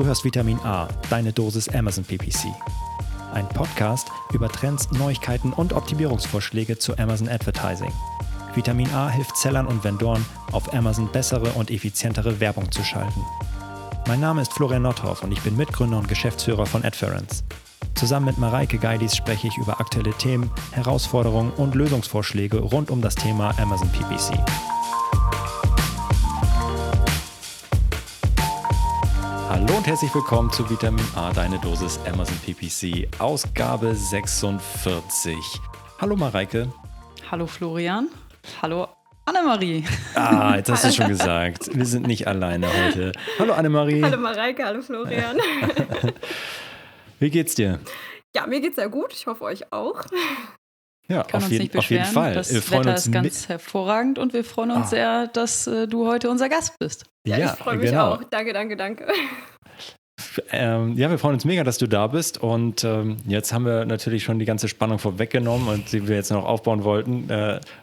Du hörst Vitamin A, deine Dosis Amazon PPC. Ein Podcast über Trends, Neuigkeiten und Optimierungsvorschläge zu Amazon Advertising. Vitamin A hilft Sellern und Vendoren, auf Amazon bessere und effizientere Werbung zu schalten. Mein Name ist Florian Notthoff und ich bin Mitgründer und Geschäftsführer von Adference. Zusammen mit Mareike Geidis spreche ich über aktuelle Themen, Herausforderungen und Lösungsvorschläge rund um das Thema Amazon PPC. Hallo und herzlich willkommen zu Vitamin A, deine Dosis Amazon PPC, Ausgabe 46. Hallo Mareike. Hallo Florian. Hallo Annemarie. Ah, jetzt hast du schon gesagt. Wir sind nicht alleine heute. Hallo Annemarie. Hallo Mareike, hallo Florian. Wie geht's dir? Ja, mir geht's sehr gut. Ich hoffe, euch auch. Ja, auf jeden Fall. Das Wetter ist ganz hervorragend und wir freuen uns sehr, dass du heute unser Gast bist. Ja, ich freue mich auch. Danke. Ja, wir freuen uns mega, dass du da bist und jetzt haben wir natürlich schon die ganze Spannung vorweggenommen und die wir jetzt noch aufbauen wollten.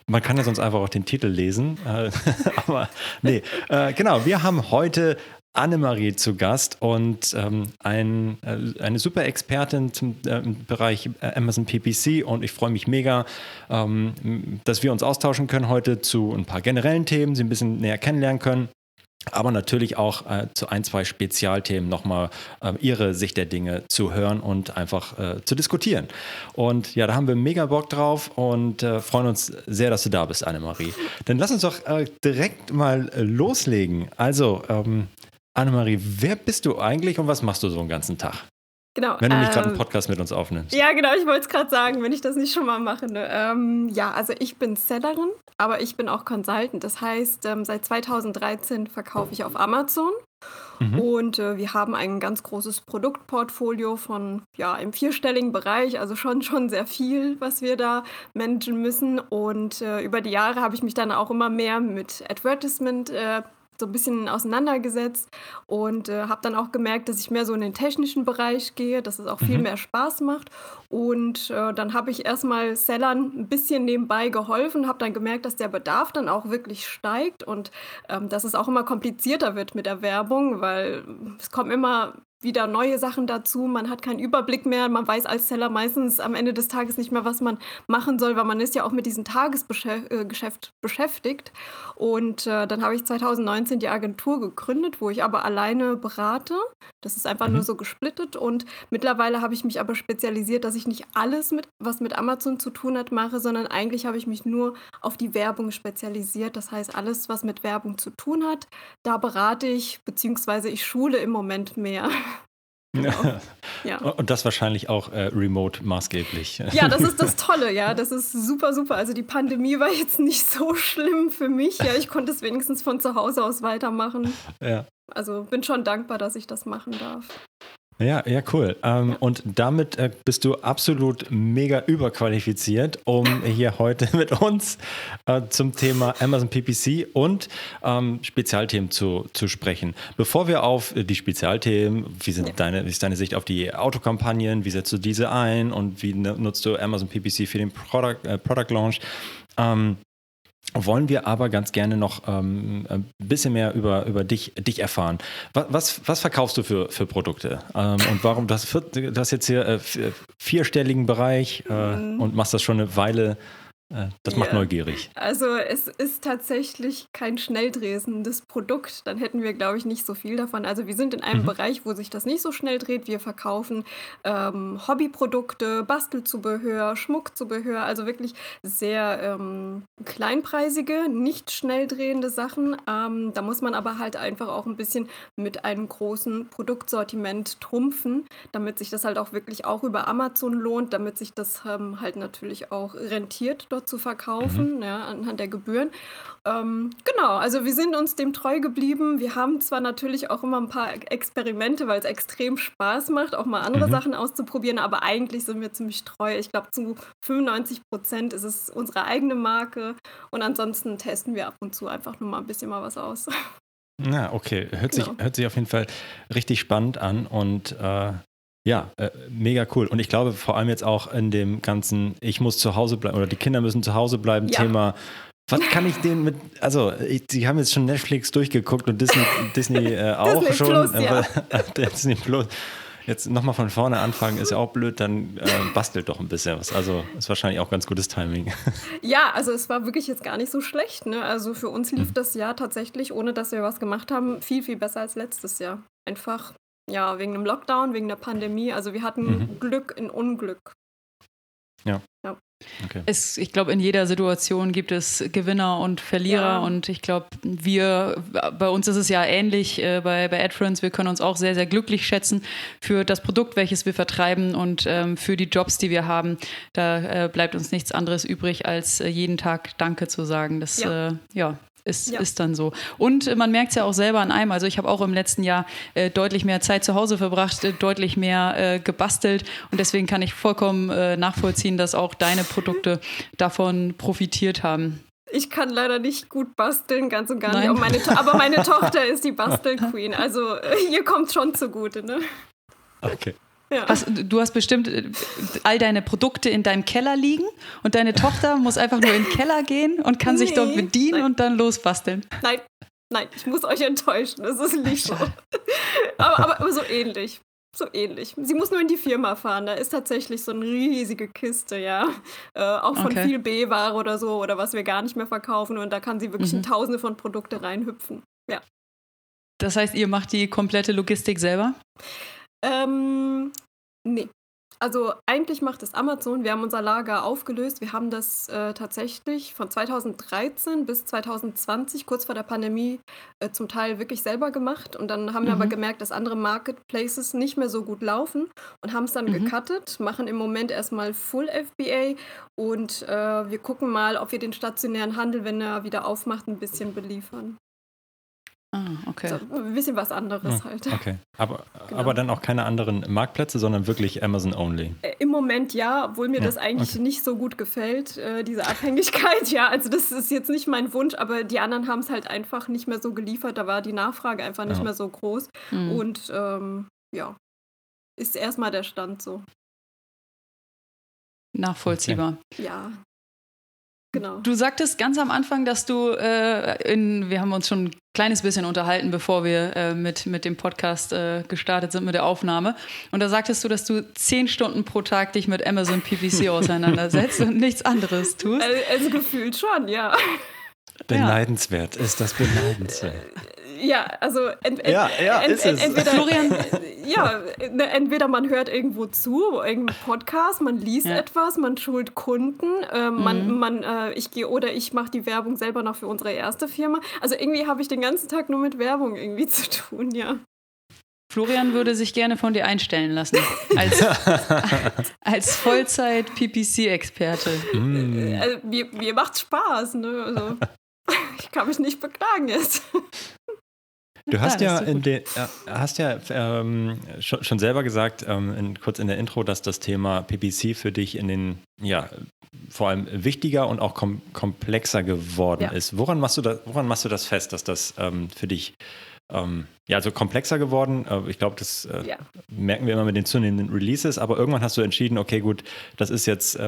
Man kann ja sonst einfach auch den Titel lesen, aber nee. Genau, wir haben heute Annemarie zu Gast und eine super Expertin im Bereich Amazon PPC und ich freue mich mega, dass wir uns austauschen können heute zu ein paar generellen Themen, sie ein bisschen näher kennenlernen können, aber natürlich auch zu ein, zwei Spezialthemen nochmal ihre Sicht der Dinge zu hören und einfach zu diskutieren. Und ja, da haben wir mega Bock drauf und freuen uns sehr, dass du da bist, Annemarie. Dann lass uns doch direkt mal loslegen. Also, Annemarie, wer bist du eigentlich und was machst du so den ganzen Tag? Genau. Wenn du nicht gerade einen Podcast mit uns aufnimmst. Ja, genau, ich wollte es gerade sagen, wenn ich das nicht schon mal mache. Ne? Ja, also ich bin Sellerin, aber ich bin auch Consultant. Das heißt, seit 2013 verkaufe ich auf Amazon. Mhm. Und wir haben ein ganz großes Produktportfolio von im vierstelligen Bereich, also schon sehr viel, was wir da managen müssen. Und über die Jahre habe ich mich dann auch immer mehr mit Advertisement so ein bisschen auseinandergesetzt und habe dann auch gemerkt, dass ich mehr so in den technischen Bereich gehe, dass es auch viel mehr Spaß macht. Und dann habe ich erstmal Sellern ein bisschen nebenbei geholfen, habe dann gemerkt, dass der Bedarf dann auch wirklich steigt und dass es auch immer komplizierter wird mit der Werbung, weil es kommen immer wieder neue Sachen dazu, man hat keinen Überblick mehr, man weiß als Seller meistens am Ende des Tages nicht mehr, was man machen soll, weil man ist ja auch mit diesem Tagesgeschäft beschäftigt. Und dann habe ich 2019 die Agentur gegründet, wo ich aber alleine berate. Das ist einfach nur so gesplittet und mittlerweile habe ich mich aber spezialisiert, dass ich nicht alles, was mit Amazon zu tun hat, mache, sondern eigentlich habe ich mich nur auf die Werbung spezialisiert. Das heißt, alles, was mit Werbung zu tun hat, da berate ich, beziehungsweise ich schule im Moment mehr. Genau. Ja. Und das wahrscheinlich auch remote maßgeblich. Ja, das ist das Tolle, ja. Das ist super, super. Also die Pandemie war jetzt nicht so schlimm für mich. Ja, ich konnte es wenigstens von zu Hause aus weitermachen. Ja. Also bin schon dankbar, dass ich das machen darf. Ja, cool. Und damit bist du absolut mega überqualifiziert, um hier heute mit uns zum Thema Amazon PPC und Spezialthemen zu sprechen. Bevor wir auf die Spezialthemen, wie ist deine Sicht auf die Autokampagnen, wie setzt du diese ein und wie nutzt du Amazon PPC für den Product Launch, wollen wir aber ganz gerne noch ein bisschen mehr über dich erfahren. Was verkaufst du für Produkte? Und warum das jetzt hier vierstelligen Bereich und machst das schon eine Weile? Das macht neugierig. Also es ist tatsächlich kein schnell drehendes Produkt. Dann hätten wir, glaube ich, nicht so viel davon. Also wir sind in einem Bereich, wo sich das nicht so schnell dreht. Wir verkaufen Hobbyprodukte, Bastelzubehör, Schmuckzubehör. Also wirklich sehr kleinpreisige, nicht schnell drehende Sachen. Da muss man aber halt einfach auch ein bisschen mit einem großen Produktsortiment trumpfen, damit sich das halt auch wirklich auch über Amazon lohnt, damit sich das halt natürlich auch rentiert, dort zu verkaufen, anhand der Gebühren. Genau, also wir sind uns dem treu geblieben. Wir haben zwar natürlich auch immer ein paar Experimente, weil es extrem Spaß macht, auch mal andere Sachen auszuprobieren, aber eigentlich sind wir ziemlich treu. Ich glaube, zu 95% ist es unsere eigene Marke und ansonsten testen wir ab und zu einfach nur mal ein bisschen mal was aus. Na, okay. Hört sich auf jeden Fall richtig spannend an und mega cool. Und ich glaube vor allem jetzt auch in dem ganzen, ich muss zu Hause bleiben oder die Kinder müssen zu Hause bleiben, Thema Was kann ich denen mit, also die haben jetzt schon Netflix durchgeguckt und Disney auch Disney schon. Plus, ja. Disney Plus. Jetzt nochmal von vorne anfangen, ist ja auch blöd, dann bastelt doch ein bisschen was. Also ist wahrscheinlich auch ganz gutes Timing. Ja, also es war wirklich jetzt gar nicht so schlecht. Ne? Also für uns lief das Jahr tatsächlich, ohne dass wir was gemacht haben, viel, viel besser als letztes Jahr. Einfach, ja, wegen dem Lockdown, wegen der Pandemie. Also wir hatten Glück in Unglück. Ja. Okay. Ich glaube, in jeder Situation gibt es Gewinner und Verlierer und ich glaube, bei uns ist es ja ähnlich bei Adference, wir können uns auch sehr, sehr glücklich schätzen für das Produkt, welches wir vertreiben und für die Jobs, die wir haben. Da bleibt uns nichts anderes übrig, als jeden Tag Danke zu sagen. Das ist dann so. Und man merkt es ja auch selber an einem. Also ich habe auch im letzten Jahr deutlich mehr Zeit zu Hause verbracht, deutlich mehr gebastelt. Und deswegen kann ich vollkommen nachvollziehen, dass auch deine Produkte davon profitiert haben. Ich kann leider nicht gut basteln, ganz und gar nicht. Und aber meine Tochter ist die Bastelqueen. Also ihr kommt schon zugute, ne? Okay. Ja. Du hast bestimmt all deine Produkte in deinem Keller liegen und deine Tochter muss einfach nur in den Keller gehen und kann sich dort bedienen und dann losbasteln. Nein, ich muss euch enttäuschen, das ist nicht so. Aber so ähnlich. Sie muss nur in die Firma fahren, da ist tatsächlich so eine riesige Kiste, ja. Auch von viel B-Ware oder so oder was wir gar nicht mehr verkaufen und da kann sie wirklich in Tausende von Produkte reinhüpfen, ja. Das heißt, ihr macht die komplette Logistik selber? Nee. Also eigentlich macht es Amazon. Wir haben unser Lager aufgelöst. Wir haben das tatsächlich von 2013 bis 2020, kurz vor der Pandemie, zum Teil wirklich selber gemacht. Und dann haben wir aber gemerkt, dass andere Marketplaces nicht mehr so gut laufen und haben es dann gecuttet, machen im Moment erstmal Full FBA und wir gucken mal, ob wir den stationären Handel, wenn er wieder aufmacht, ein bisschen beliefern. Okay. So, ein bisschen was anderes halt. Okay. Aber dann auch keine anderen Marktplätze, sondern wirklich Amazon only? Im Moment ja, obwohl mir das eigentlich nicht so gut gefällt, diese Abhängigkeit. Ja, also das ist jetzt nicht mein Wunsch, aber die anderen haben es halt einfach nicht mehr so geliefert. Da war die Nachfrage einfach nicht mehr so groß. Und ist erstmal der Stand so. Nachvollziehbar. Okay. Ja. Genau. Du sagtest ganz am Anfang, dass du, wir haben uns schon ein kleines bisschen unterhalten, bevor wir mit dem Podcast gestartet sind, mit der Aufnahme. Und da sagtest du, dass du 10 Stunden pro Tag dich mit Amazon PPC auseinandersetzt und nichts anderes tust. Also gefühlt schon, ja. Beneidenswert, ist das beneidenswert. Ja, also entweder man hört irgendwo zu, irgendeinen Podcast, man liest etwas, man schult Kunden, ich mache die Werbung selber noch für unsere erste Firma. Also irgendwie habe ich den ganzen Tag nur mit Werbung irgendwie zu tun, ja. Florian würde sich gerne von dir einstellen lassen, als Vollzeit-PPC-Experte. Also, mir macht's Spaß, ne, also. Ich kann mich nicht beklagen jetzt. Du hast schon selber gesagt, kurz in der Intro, dass das Thema PPC für dich vor allem wichtiger und auch komplexer geworden ist. Woran machst du das fest, dass das für dich komplexer geworden? Ich glaube, das merken wir immer mit den zunehmenden Releases, aber irgendwann hast du entschieden, okay, gut, das ist jetzt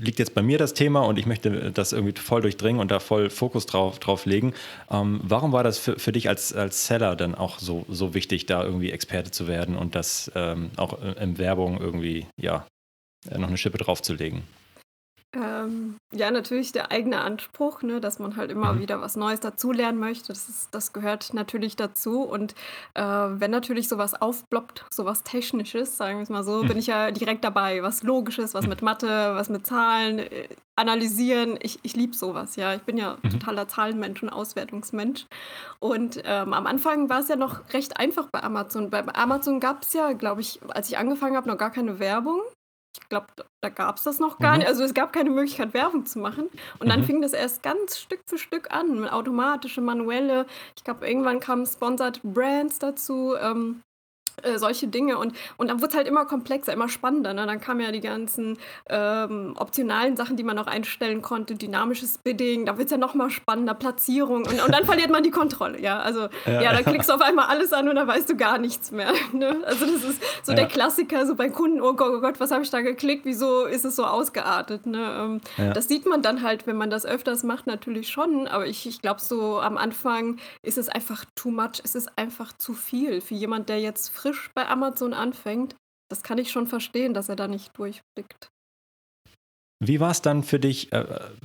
liegt jetzt bei mir das Thema und ich möchte das irgendwie voll durchdringen und da voll Fokus drauf legen. Warum war das für dich als Seller dann auch so wichtig, da irgendwie Experte zu werden und das auch in Werbung irgendwie noch eine Schippe draufzulegen? Ja, natürlich der eigene Anspruch, ne, dass man halt immer wieder was Neues dazulernen möchte. Das gehört natürlich dazu. Und wenn natürlich sowas aufploppt, sowas Technisches, sagen wir es mal so, bin ich ja direkt dabei. Was Logisches, was mit Mathe, was mit Zahlen, analysieren. Ich liebe sowas, ja. Ich bin ja totaler Zahlenmensch und Auswertungsmensch. Und am Anfang war es ja noch recht einfach bei Amazon. Bei Amazon gab es ja, glaube ich, als ich angefangen habe, noch gar keine Werbung. Ich glaube, da gab es das noch gar nicht. Also es gab keine Möglichkeit, Werbung zu machen. Und dann fing das erst ganz Stück für Stück an. Mit automatische, manuelle. Ich glaube, irgendwann kamen Sponsored Brands dazu. solche Dinge. Und dann wurde es halt immer komplexer, immer spannender. Ne? Dann kamen ja die ganzen optionalen Sachen, die man noch einstellen konnte, dynamisches Bidding, da wird es ja nochmal spannender, Platzierung und dann verliert man die Kontrolle. Ja, also ja, dann klickst du auf einmal alles an und dann weißt du gar nichts mehr. Ne? Also das ist so der Klassiker, so bei Kunden, oh Gott, was habe ich da geklickt, wieso ist es so ausgeartet? Ne? Das sieht man dann halt, wenn man das öfters macht, natürlich schon, aber ich glaube, so am Anfang ist es einfach too much, es ist einfach zu viel für jemand, der jetzt frisch bei Amazon anfängt. Das kann ich schon verstehen, dass er da nicht durchblickt. Wie war es dann für dich,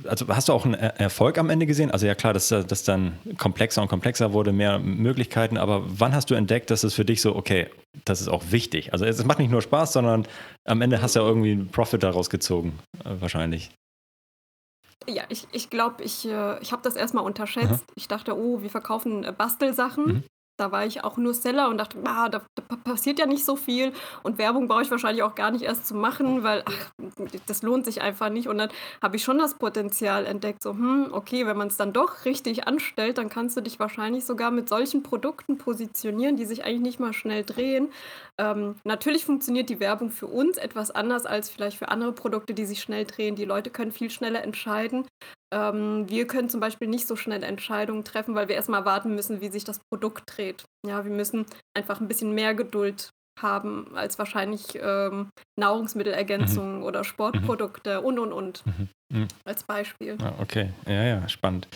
also hast du auch einen Erfolg am Ende gesehen? Also ja klar, dass das dann komplexer und komplexer wurde, mehr Möglichkeiten, aber wann hast du entdeckt, dass es für dich so, okay, das ist auch wichtig? Also es macht nicht nur Spaß, sondern am Ende hast du ja irgendwie einen Profit daraus gezogen, wahrscheinlich. Ja, ich glaube, ich habe das erstmal unterschätzt. Aha. Ich dachte, oh, wir verkaufen Bastelsachen. Mhm. Da war ich auch nur Seller und dachte, da passiert ja nicht so viel und Werbung brauche ich wahrscheinlich auch gar nicht erst zu machen, weil das lohnt sich einfach nicht. Und dann habe ich schon das Potenzial entdeckt, so okay, wenn man es dann doch richtig anstellt, dann kannst du dich wahrscheinlich sogar mit solchen Produkten positionieren, die sich eigentlich nicht mal schnell drehen. Natürlich funktioniert die Werbung für uns etwas anders als vielleicht für andere Produkte, die sich schnell drehen. Die Leute können viel schneller entscheiden. Wir können zum Beispiel nicht so schnell Entscheidungen treffen, weil wir erstmal warten müssen, wie sich das Produkt dreht. Ja, wir müssen einfach ein bisschen mehr Geduld haben als wahrscheinlich Nahrungsmittelergänzungen oder Sportprodukte und. Als Beispiel. Ah, okay, ja, spannend.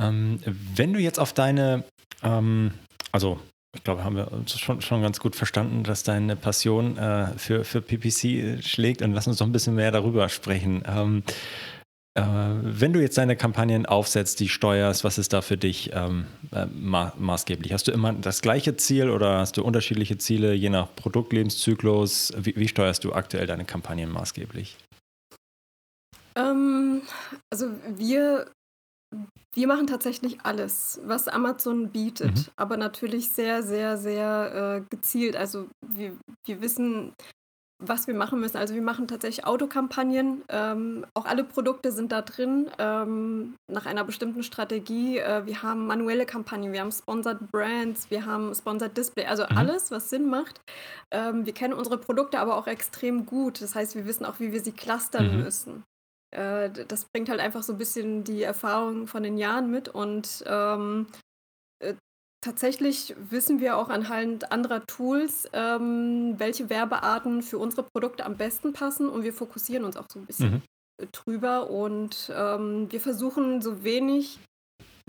Wenn du jetzt auf deine, also ich glaube, haben wir schon ganz gut verstanden, dass deine Passion für PPC schlägt, und lass uns doch ein bisschen mehr darüber sprechen. Wenn du jetzt deine Kampagnen aufsetzt, die steuerst, was ist da für dich maßgeblich? Hast du immer das gleiche Ziel oder hast du unterschiedliche Ziele, je nach Produktlebenszyklus? Wie steuerst du aktuell deine Kampagnen maßgeblich? Also wir machen tatsächlich alles, was Amazon bietet, aber natürlich sehr, sehr, sehr gezielt. Also wir wissen, was wir machen müssen. Also wir machen tatsächlich Autokampagnen. Auch alle Produkte sind da drin, nach einer bestimmten Strategie. Wir haben manuelle Kampagnen, wir haben Sponsored Brands, wir haben Sponsored Display, also alles, was Sinn macht. Wir kennen unsere Produkte aber auch extrem gut. Das heißt, wir wissen auch, wie wir sie clustern müssen. Das bringt halt einfach so ein bisschen die Erfahrung von den Jahren mit und tatsächlich wissen wir auch anhand anderer Tools, welche Werbearten für unsere Produkte am besten passen, und wir fokussieren uns auch so ein bisschen drüber, und wir versuchen so wenig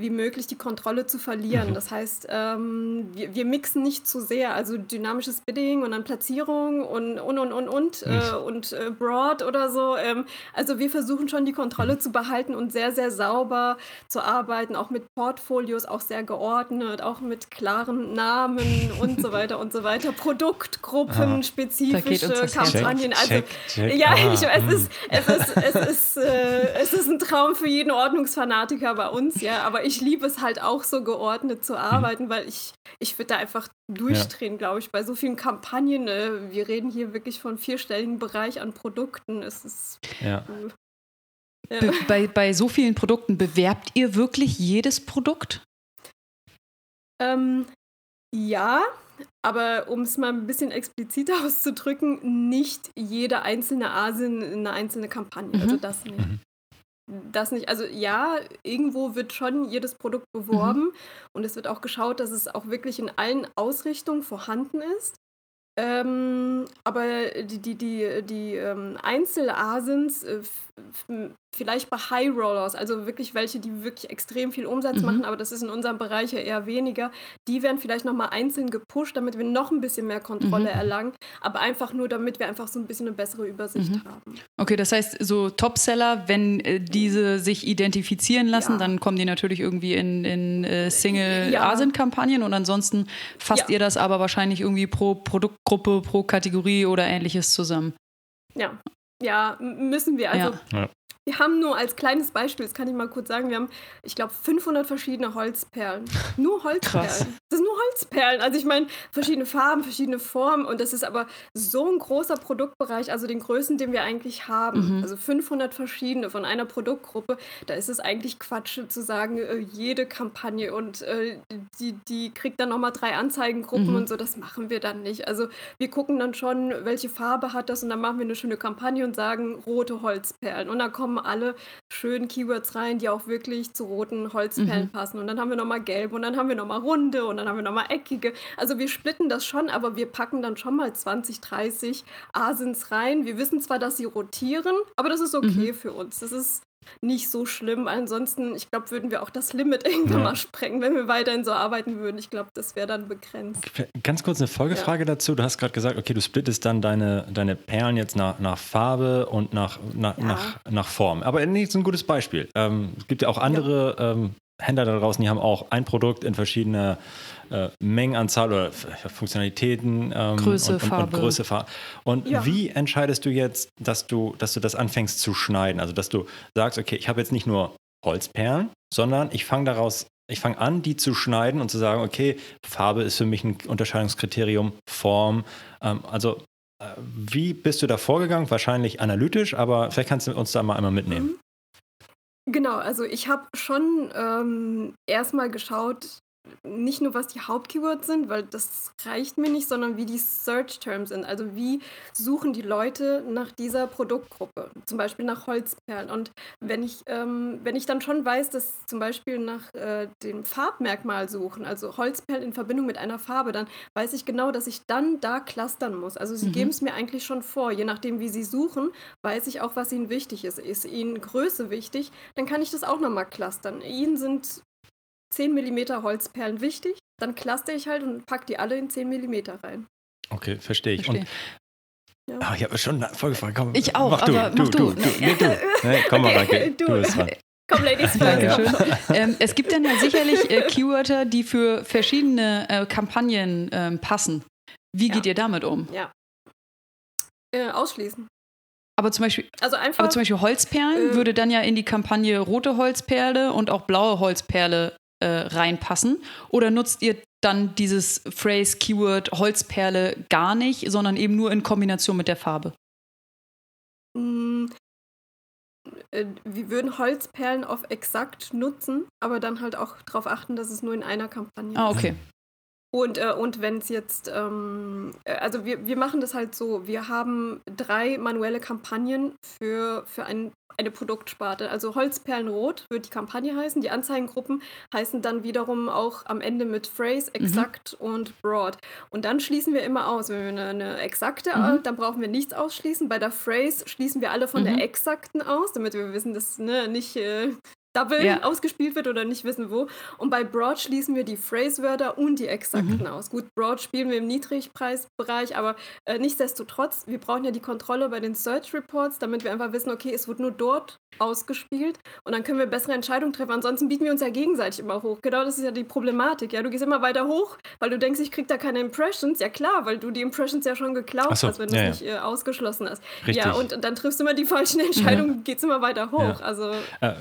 wie möglich die Kontrolle zu verlieren. Das heißt, wir mixen nicht zu sehr, also dynamisches Bidding und dann Platzierung und Broad oder so. Also wir versuchen schon die Kontrolle zu behalten und sehr, sehr sauber zu arbeiten, auch mit Portfolios, auch sehr geordnet, auch mit klaren Namen und so weiter und so weiter. Produktgruppen, spezifische Kampagnen. Check. Ja, es ist ein Traum für jeden Ordnungsfanatiker bei uns, ja, aber ich liebe es halt auch, so geordnet zu arbeiten, weil ich würde da einfach durchdrehen, glaube ich, bei so vielen Kampagnen. Wir reden hier wirklich von vierstelligen Bereich an Produkten. Es ist bei so vielen Produkten, bewerbt ihr wirklich jedes Produkt? Ja, aber um es mal ein bisschen expliziter auszudrücken, nicht jede einzelne Asin eine einzelne Kampagne, also das nicht. Das nicht, also ja, irgendwo wird schon jedes Produkt beworben und es wird auch geschaut, dass es auch wirklich in allen Ausrichtungen vorhanden ist. Aber die Einzel-Asins, vielleicht bei High Rollers, also wirklich welche, die wirklich extrem viel Umsatz machen, aber das ist in unserem Bereich ja eher weniger, die werden vielleicht nochmal einzeln gepusht, damit wir noch ein bisschen mehr Kontrolle erlangen, aber einfach nur, damit wir einfach so ein bisschen eine bessere Übersicht haben. Okay, das heißt, so Topseller, wenn diese sich identifizieren lassen, dann kommen die natürlich irgendwie in Single-Asin-Kampagnen, und ansonsten fasst ihr das aber wahrscheinlich irgendwie pro Produktgruppe, pro Kategorie oder Ähnliches zusammen. Ja, müssen wir. Also Wir haben nur als kleines Beispiel, das kann ich mal kurz sagen, wir haben, ich glaube, 500 verschiedene Holzperlen. Nur Holzperlen. Krass. Das sind nur Holzperlen. Also ich meine, verschiedene Farben, verschiedene Formen. Und das ist aber so ein großer Produktbereich, also den Größen, den wir eigentlich haben. Mhm. Also 500 verschiedene von einer Produktgruppe. Da ist es eigentlich Quatsch zu sagen, jede Kampagne und die kriegt dann nochmal 3 Anzeigengruppen und so. Das machen wir dann nicht. Also wir gucken dann schon, welche Farbe hat das, und dann machen wir eine schöne Kampagne und sagen, rote Holzperlen. Und dann kommen alle schönen Keywords rein, die auch wirklich zu roten Holzperlen passen. Und dann haben wir nochmal gelb und dann haben wir nochmal runde und dann haben wir nochmal eckige. Also wir splitten das schon, aber wir packen dann schon mal 20, 30 Asins rein. Wir wissen zwar, dass sie rotieren, aber das ist okay für uns. Das ist nicht so schlimm. Ansonsten, ich glaube, würden wir auch das Limit irgendwann mal sprengen, wenn wir weiterhin so arbeiten würden. Ich glaube, das wäre dann begrenzt. Ganz kurz eine Folgefrage dazu. Du hast gerade gesagt, okay, du splittest dann deine Perlen jetzt nach Farbe und nach Form. Aber nee, ist ein gutes Beispiel. Es gibt ja auch andere Händler da draußen, die haben auch ein Produkt in verschiedener Mengenanzahl oder Funktionalitäten, Größe, Farbe. Und Größe, Farbe. Und wie entscheidest du jetzt, dass du das anfängst zu schneiden? Also, dass du sagst, okay, ich habe jetzt nicht nur Holzperlen, sondern ich fange an, die zu schneiden und zu sagen, okay, Farbe ist für mich ein Unterscheidungskriterium, Form. Wie bist du da vorgegangen? Wahrscheinlich analytisch, aber vielleicht kannst du uns da mal einmal mitnehmen. Genau, also ich habe schon erstmal geschaut, nicht nur was die Hauptkeywords sind, weil das reicht mir nicht, sondern wie die Search-Terms sind. Also wie suchen die Leute nach dieser Produktgruppe, zum Beispiel nach Holzperlen. Und wenn ich dann schon weiß, dass zum Beispiel nach dem Farbmerkmal suchen, also Holzperlen in Verbindung mit einer Farbe, dann weiß ich genau, dass ich dann da clustern muss. Also sie geben es mir eigentlich schon vor. Je nachdem, wie sie suchen, weiß ich auch, was ihnen wichtig ist. Ist ihnen Größe wichtig, dann kann ich das auch nochmal clustern. Ihnen sind 10 mm Holzperlen wichtig, dann cluster ich halt und pack die alle in 10 mm rein. Okay, verstehe ich. Und ich habe schon eine Folgefrage. Komm, ich auch, komm mal, Mareike. Du bist dran. Komm, Ladies, es gibt dann ja sicherlich Keywörter, die für verschiedene Kampagnen passen. Wie geht ihr damit um? Ja. Ausschließen. Aber zum Beispiel, Holzperlen würde dann ja in die Kampagne rote Holzperle und auch blaue Holzperle reinpassen. Oder nutzt ihr dann dieses Phrase-Keyword Holzperle gar nicht, sondern eben nur in Kombination mit der Farbe? Wir würden Holzperlen auf exakt nutzen, aber dann halt auch darauf achten, dass es nur in einer Kampagne ist. Ah, okay. Und wenn es jetzt, also wir machen das halt so, wir haben 3 manuelle Kampagnen für eine Produktsparte. Also Holzperlenrot wird die Kampagne heißen, die Anzeigengruppen heißen dann wiederum auch am Ende mit Phrase, exakt und broad. Und dann schließen wir immer aus, wenn wir eine exakte, dann brauchen wir nichts ausschließen. Bei der Phrase schließen wir alle von der exakten aus, damit wir wissen, dass nicht... Double ausgespielt wird oder nicht wissen wo. Und bei Broad schließen wir die Phrase-Wörter und die Exakten aus. Gut, Broad spielen wir im Niedrigpreisbereich, aber nichtsdestotrotz, wir brauchen ja die Kontrolle bei den Search-Reports, damit wir einfach wissen, okay, es wird nur dort ausgespielt und dann können wir bessere Entscheidungen treffen. Ansonsten bieten wir uns ja gegenseitig immer hoch. Genau, das ist ja die Problematik. Ja, du gehst immer weiter hoch, weil du denkst, ich krieg da keine Impressions. Ja klar, weil du die Impressions ja schon geklaut hast, wenn du es nicht ausgeschlossen hast. Richtig. Ja, und dann triffst du immer die falschen Entscheidungen, geht's immer weiter hoch. Ja. Also, dann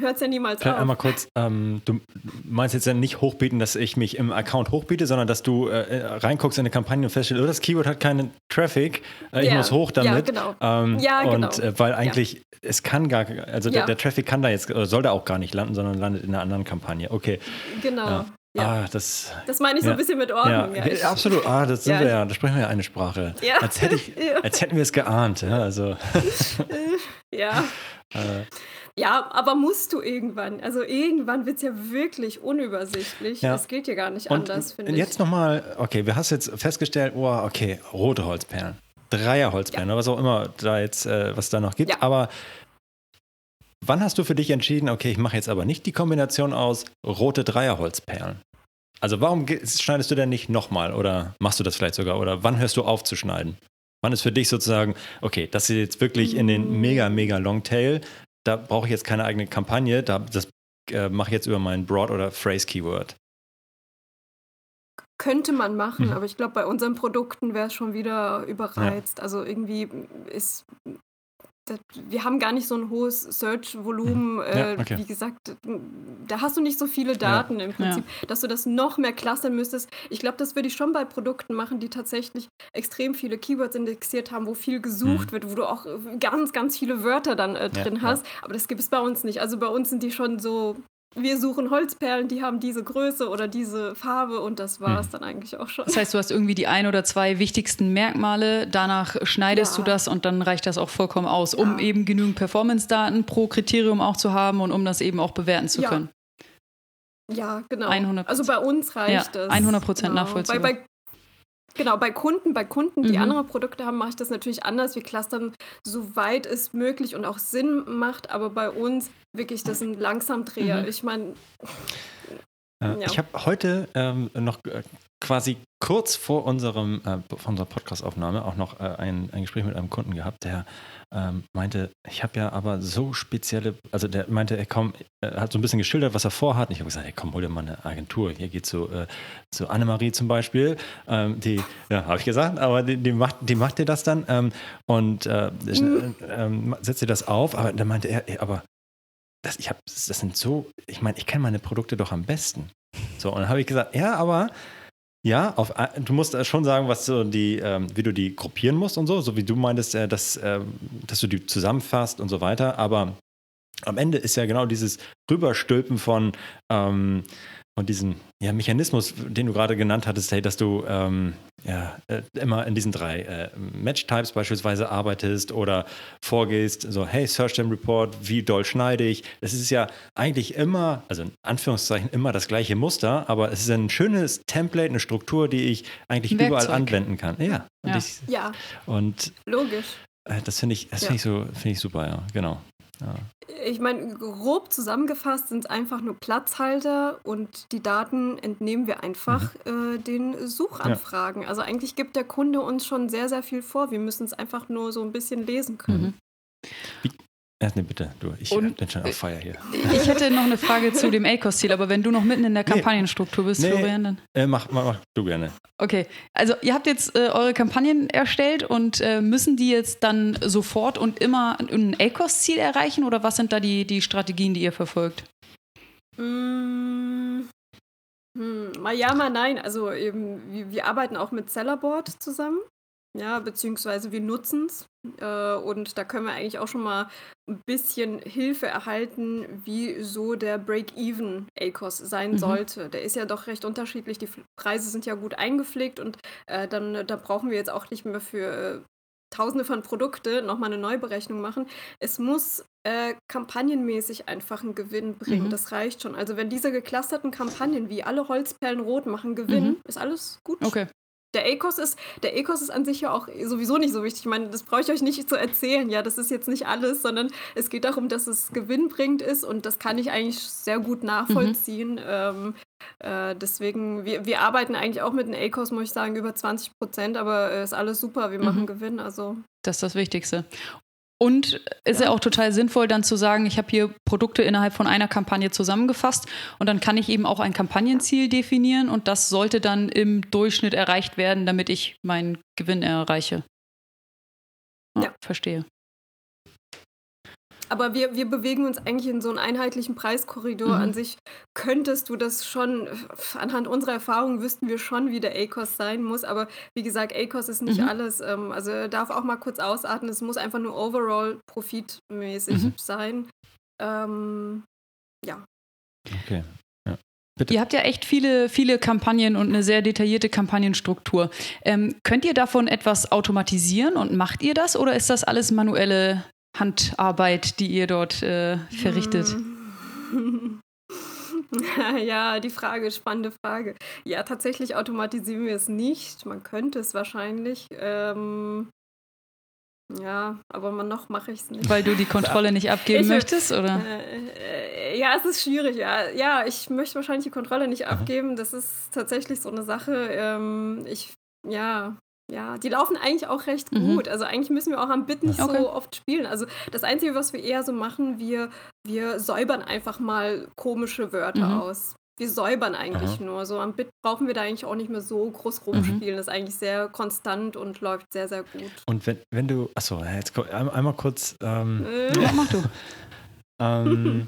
hört es ja niemals auf. Einmal kurz, du meinst jetzt ja nicht hochbieten, dass ich mich im Account hochbiete, sondern dass du reinguckst in eine Kampagne und feststellst, oh, das Keyword hat keinen Traffic, ich muss hoch damit. Ja, genau. Und weil eigentlich, es kann gar, also der Traffic kann da jetzt, soll da auch gar nicht landen, sondern landet in einer anderen Kampagne. Okay. Genau. Ja. Ja. Ah, das meine ich so ein bisschen mit Ordnung. Ja. Ja, absolut. Ah, das sind wir da sprechen wir ja eine Sprache. Ja. Als hätten wir es geahnt. Ja, also. Ja. Ja, aber musst du irgendwann. Also irgendwann wird es ja wirklich unübersichtlich. Ja. Das geht ja gar nicht anders, finde ich. Und jetzt nochmal, okay, wir hast jetzt festgestellt, oh, okay, rote Holzperlen, Dreier-Holzperlen, was auch immer da jetzt, was da noch gibt. Ja. Aber wann hast du für dich entschieden, okay, ich mache jetzt aber nicht die Kombination aus rote Dreier-Holzperlen? Also warum schneidest du denn nicht nochmal oder machst du das vielleicht sogar? Oder wann hörst du auf zu schneiden? Wann ist für dich sozusagen, okay, das ist jetzt wirklich in den mega, mega Longtail, da brauche ich jetzt keine eigene Kampagne, das mache ich jetzt über mein Broad- oder Phrase-Keyword. Könnte man machen, aber ich glaube, bei unseren Produkten wäre es schon wieder überreizt. Ja. Also irgendwie ist wir haben gar nicht so ein hohes Search-Volumen. Ja, okay. Wie gesagt, da hast du nicht so viele Daten im Prinzip, dass du das noch mehr clustern müsstest. Ich glaube, das würde ich schon bei Produkten machen, die tatsächlich extrem viele Keywords indexiert haben, wo viel gesucht wird, wo du auch ganz, ganz viele Wörter dann drin hast. Aber das gibt es bei uns nicht. Also bei uns sind die schon so, wir suchen Holzperlen, die haben diese Größe oder diese Farbe und das war es dann eigentlich auch schon. Das heißt, du hast irgendwie die ein oder zwei wichtigsten Merkmale, danach schneidest du das und dann reicht das auch vollkommen aus, um eben genügend Performance-Daten pro Kriterium auch zu haben und um das eben auch bewerten zu können. Ja, genau. 100%. Also bei uns reicht das. 100% nachvollziehbar. Bei Kunden, die andere Produkte haben, mache ich das natürlich anders. Wir clustern, soweit es möglich und auch Sinn macht, aber bei uns wirklich, das sind Langsamdreher. Ich meine... Ich habe heute noch quasi kurz vor unserer Podcast-Aufnahme auch noch ein Gespräch mit einem Kunden gehabt, der meinte, ich habe ja aber so spezielle, also der meinte, hat so ein bisschen geschildert, was er vorhat. Und ich habe gesagt, hol dir mal eine Agentur. Hier geht zu Annemarie zum Beispiel. Habe ich gesagt, aber die macht dir das dann setzt dir das auf. Aber dann meinte er, aber ich kenne meine Produkte doch am besten. So, und dann habe ich gesagt, du musst schon sagen, was so wie du die gruppieren musst und so wie du meintest, dass du die zusammenfasst und so weiter. Aber am Ende ist ja genau dieses Rüberstülpen von diesem Mechanismus, den du gerade genannt hattest, hey, dass du immer in diesen drei Match-Types beispielsweise arbeitest oder vorgehst, so hey, Search Term Report, wie doll schneide ich? Das ist ja eigentlich immer, also in Anführungszeichen immer das gleiche Muster, aber es ist ein schönes Template, eine Struktur, die ich eigentlich überall anwenden kann. Ja, ja. Und logisch. Das finde ich, finde ich super, ja, genau. Ja. Ich meine, grob zusammengefasst sind es einfach nur Platzhalter und die Daten entnehmen wir einfach den Suchanfragen. Ja. Also eigentlich gibt der Kunde uns schon sehr, sehr viel vor. Wir müssen es einfach nur so ein bisschen lesen können. Bitte, du. Ich bin schon auf Feier hier. Ich hätte noch eine Frage zu dem ACOS-Ziel, aber wenn du noch mitten in der Kampagnenstruktur bist, Florian, dann... Mach du gerne. Okay, also ihr habt jetzt eure Kampagnen erstellt und müssen die jetzt dann sofort und immer ein ACOS-Ziel erreichen oder was sind da die Strategien, die ihr verfolgt? Mal ja, mal nein. Also eben, wir arbeiten auch mit Sellerboard zusammen. Ja, beziehungsweise wir nutzen es und da können wir eigentlich auch schon mal ein bisschen Hilfe erhalten, wie so der Break-Even-ACOS sein sollte. Der ist ja doch recht unterschiedlich, die Preise sind ja gut eingepflegt und da brauchen wir jetzt auch nicht mehr für Tausende von Produkten nochmal eine Neuberechnung machen. Es muss kampagnenmäßig einfach einen Gewinn bringen, das reicht schon. Also wenn diese geclusterten Kampagnen wie alle Holzperlen rot machen Gewinn, ist alles gut. Okay. Der ACOS ist an sich ja auch sowieso nicht so wichtig. Ich meine, das brauche ich euch nicht zu erzählen. Ja, das ist jetzt nicht alles, sondern es geht darum, dass es gewinnbringend ist und das kann ich eigentlich sehr gut nachvollziehen. Deswegen, wir arbeiten eigentlich auch mit einem ACOS, muss ich sagen, über 20%, aber ist alles super, wir machen Gewinn. Also. Das ist das Wichtigste. Und ist ja auch total sinnvoll, dann zu sagen, ich habe hier Produkte innerhalb von einer Kampagne zusammengefasst und dann kann ich eben auch ein Kampagnenziel definieren und das sollte dann im Durchschnitt erreicht werden, damit ich meinen Gewinn erreiche. Ja. Verstehe. Aber wir bewegen uns eigentlich in so einen einheitlichen Preiskorridor. An sich könntest du das schon, anhand unserer Erfahrung wüssten wir schon, wie der ACOS sein muss. Aber wie gesagt, ACOS ist nicht alles. Also darf auch mal kurz ausatmen. Es muss einfach nur overall profitmäßig sein. Okay. Bitte. Ihr habt ja echt viele Kampagnen und eine sehr detaillierte Kampagnenstruktur. Könnt ihr davon etwas automatisieren und macht ihr das? Oder ist das alles manuelle Handarbeit, die ihr dort verrichtet? Ja, spannende Frage. Ja, tatsächlich automatisieren wir es nicht. Man könnte es wahrscheinlich. Aber noch mache ich es nicht. Weil du die Kontrolle nicht abgeben möchtest, oder? Es ist schwierig. Ja, ich möchte wahrscheinlich die Kontrolle nicht abgeben. Das ist tatsächlich so eine Sache. Die laufen eigentlich auch recht gut. Also eigentlich müssen wir auch am Bit nicht so oft spielen. Also das Einzige, was wir eher so machen, wir säubern einfach mal komische Wörter aus. Wir säubern eigentlich nur. So am Bit brauchen wir da eigentlich auch nicht mehr so groß rumspielen. Das ist eigentlich sehr konstant und läuft sehr, sehr gut. Und wenn du, achso, jetzt einmal kurz. Ja, mach du.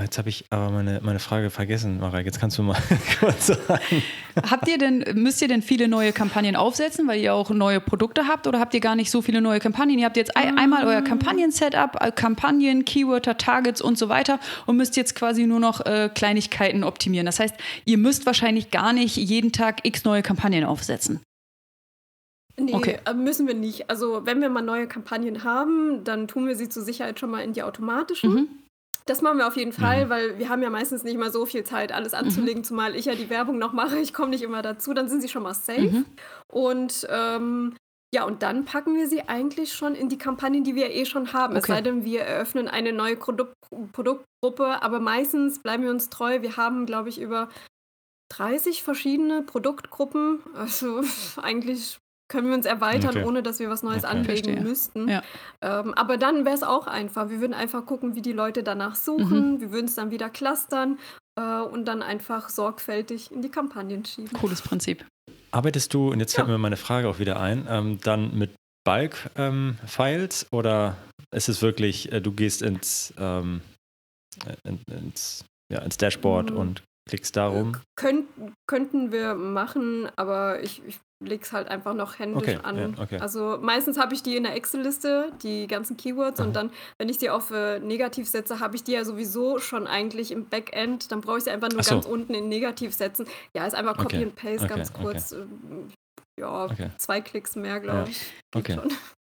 Jetzt habe ich aber meine Frage vergessen, Mareike. Jetzt kannst du mal kurz sagen. Müsst ihr denn viele neue Kampagnen aufsetzen, weil ihr auch neue Produkte habt, oder habt ihr gar nicht so viele neue Kampagnen? Ihr habt jetzt einmal euer Kampagnen-Setup, Kampagnen, Keywörter, Targets und so weiter und müsst jetzt quasi nur noch Kleinigkeiten optimieren. Das heißt, ihr müsst wahrscheinlich gar nicht jeden Tag x neue Kampagnen aufsetzen. Nee, okay. Müssen wir nicht. Also wenn wir mal neue Kampagnen haben, dann tun wir sie zur Sicherheit schon mal in die automatischen. Das machen wir auf jeden Fall, weil wir haben ja meistens nicht mal so viel Zeit, alles anzulegen, zumal ich ja die Werbung noch mache, ich komme nicht immer dazu, dann sind sie schon mal safe. Und und dann packen wir sie eigentlich schon in die Kampagnen, die wir eh schon haben. Okay. Es sei denn, wir eröffnen eine neue Produktgruppe, aber meistens bleiben wir uns treu. Wir haben, glaube ich, über 30 verschiedene Produktgruppen, also eigentlich können wir uns erweitern, ohne dass wir was Neues anlegen müssten. Ja. Aber dann wäre es auch einfach. Wir würden einfach gucken, wie die Leute danach suchen. Wir würden es dann wieder clustern und dann einfach sorgfältig in die Kampagnen schieben. Cooles Prinzip. Arbeitest du, und jetzt fällt mir meine Frage auch wieder ein, dann mit Bulk-Files oder ist es wirklich, du gehst ins Dashboard und klickst darum? Könnten wir machen, aber ich leg's halt einfach noch händisch an. Ja, okay. Also meistens habe ich die in der Excel-Liste, die ganzen Keywords, und dann, wenn ich die auf negativ setze, habe ich die ja sowieso schon eigentlich im Backend, dann brauche ich sie einfach nur ganz unten in negativ setzen. Ja, ist einfach Copy and Paste, ganz kurz. Zwei Klicks mehr, glaube ich. Geht schon.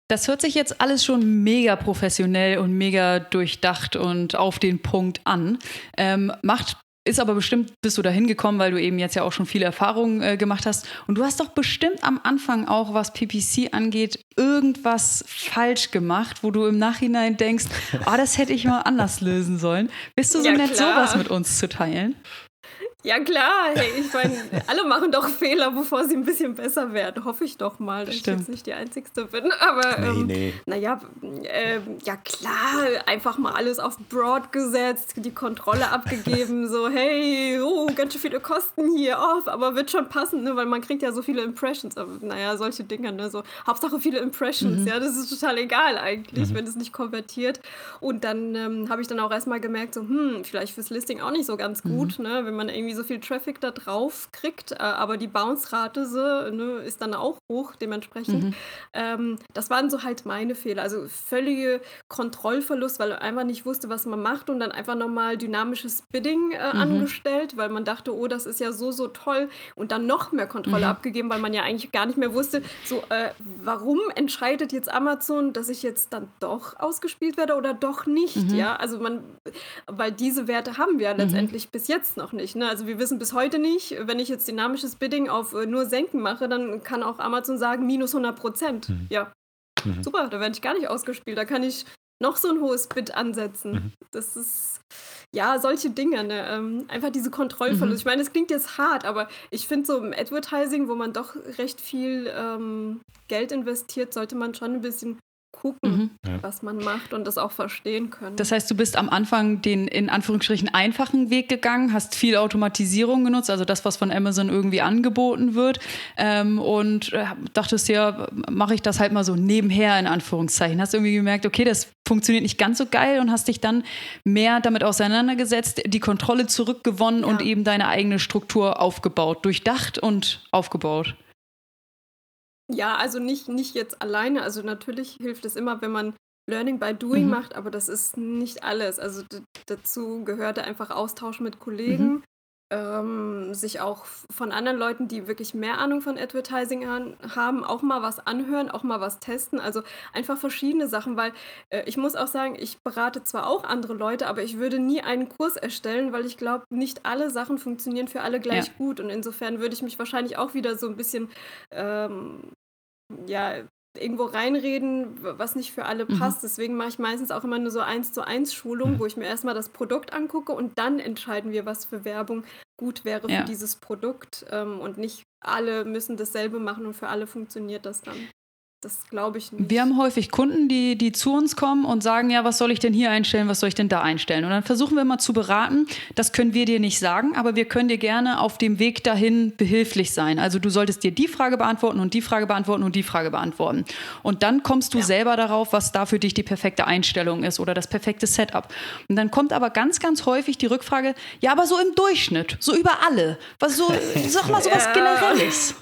Das hört sich jetzt alles schon mega professionell und mega durchdacht und auf den Punkt an. Ist aber bestimmt, bist du da hingekommen, weil du eben jetzt ja auch schon viele Erfahrungen gemacht hast. Und du hast doch bestimmt am Anfang auch, was PPC angeht, irgendwas falsch gemacht, wo du im Nachhinein denkst, das hätte ich mal anders lösen sollen. Bist du so nett, sowas mit uns zu teilen? Ja klar, hey, ich meine, alle machen doch Fehler, bevor sie ein bisschen besser werden. Hoffe ich doch mal, dass ich jetzt nicht die Einzigste bin. Aber klar, einfach mal alles auf Broad gesetzt, die Kontrolle abgegeben, so hey, ganz schön viele Kosten hier auf, aber wird schon passen, ne, weil man kriegt ja so viele Impressions. Aber, solche Dinger, ne, so Hauptsache viele Impressions, das ist total egal eigentlich, wenn es nicht konvertiert. Und dann habe ich dann auch erstmal gemerkt, so vielleicht fürs Listing auch nicht so ganz gut, ne, wenn man irgendwie so viel Traffic da drauf kriegt, aber die Bounce-Rate ist dann auch hoch, dementsprechend. Das waren so halt meine Fehler. Also völlige Kontrollverlust, weil man einfach nicht wusste, was man macht, und dann einfach nochmal dynamisches Bidding angestellt, weil man dachte, das ist ja so toll, und dann noch mehr Kontrolle abgegeben, weil man ja eigentlich gar nicht mehr wusste, warum entscheidet jetzt Amazon, dass ich jetzt dann doch ausgespielt werde oder doch nicht, ja? Also weil diese Werte haben wir letztendlich bis jetzt noch nicht, ne? Also wir wissen bis heute nicht, wenn ich jetzt dynamisches Bidding auf nur senken mache, dann kann auch Amazon sagen, minus -100%. Ja, super, da werde ich gar nicht ausgespielt. Da kann ich noch so ein hohes Bid ansetzen. Das ist, solche Dinge, ne? Einfach diese Kontrollverlust. Ich meine, das klingt jetzt hart, aber ich finde so im Advertising, wo man doch recht viel Geld investiert, sollte man schon ein bisschen gucken, was man macht, und das auch verstehen können. Das heißt, du bist am Anfang den in Anführungsstrichen einfachen Weg gegangen, hast viel Automatisierung genutzt, also das, was von Amazon irgendwie angeboten wird, und dachtest ja, mache ich das halt mal so nebenher in Anführungszeichen. Hast irgendwie gemerkt, okay, das funktioniert nicht ganz so geil, und hast dich dann mehr damit auseinandergesetzt, die Kontrolle zurückgewonnen und eben deine eigene Struktur aufgebaut, durchdacht und aufgebaut. Ja, also nicht jetzt alleine. Also natürlich hilft es immer, wenn man Learning by Doing macht, aber das ist nicht alles. Also dazu gehörte einfach Austausch mit Kollegen, sich auch von anderen Leuten, die wirklich mehr Ahnung von Advertising haben, auch mal was anhören, auch mal was testen. Also einfach verschiedene Sachen, weil ich muss auch sagen, ich berate zwar auch andere Leute, aber ich würde nie einen Kurs erstellen, weil ich glaube, nicht alle Sachen funktionieren für alle gleich gut. Und insofern würde ich mich wahrscheinlich auch wieder so ein bisschen irgendwo reinreden, was nicht für alle passt. Deswegen mache ich meistens auch immer nur so 1:1 Schulungen, wo ich mir erstmal das Produkt angucke, und dann entscheiden wir, was für Werbung gut wäre für dieses Produkt, und nicht alle müssen dasselbe machen und für alle funktioniert das dann. Das glaube ich nicht. Wir haben häufig Kunden, die zu uns kommen und sagen, ja, was soll ich denn hier einstellen, was soll ich denn da einstellen? Und dann versuchen wir mal zu beraten, das können wir dir nicht sagen, aber wir können dir gerne auf dem Weg dahin behilflich sein. Also du solltest dir die Frage beantworten und die Frage beantworten und die Frage beantworten. Und dann kommst du selber darauf, was da für dich die perfekte Einstellung ist oder das perfekte Setup. Und dann kommt aber ganz, ganz häufig die Rückfrage, ja, aber so im Durchschnitt, so über alle, was so, sag mal, sowas Generelles.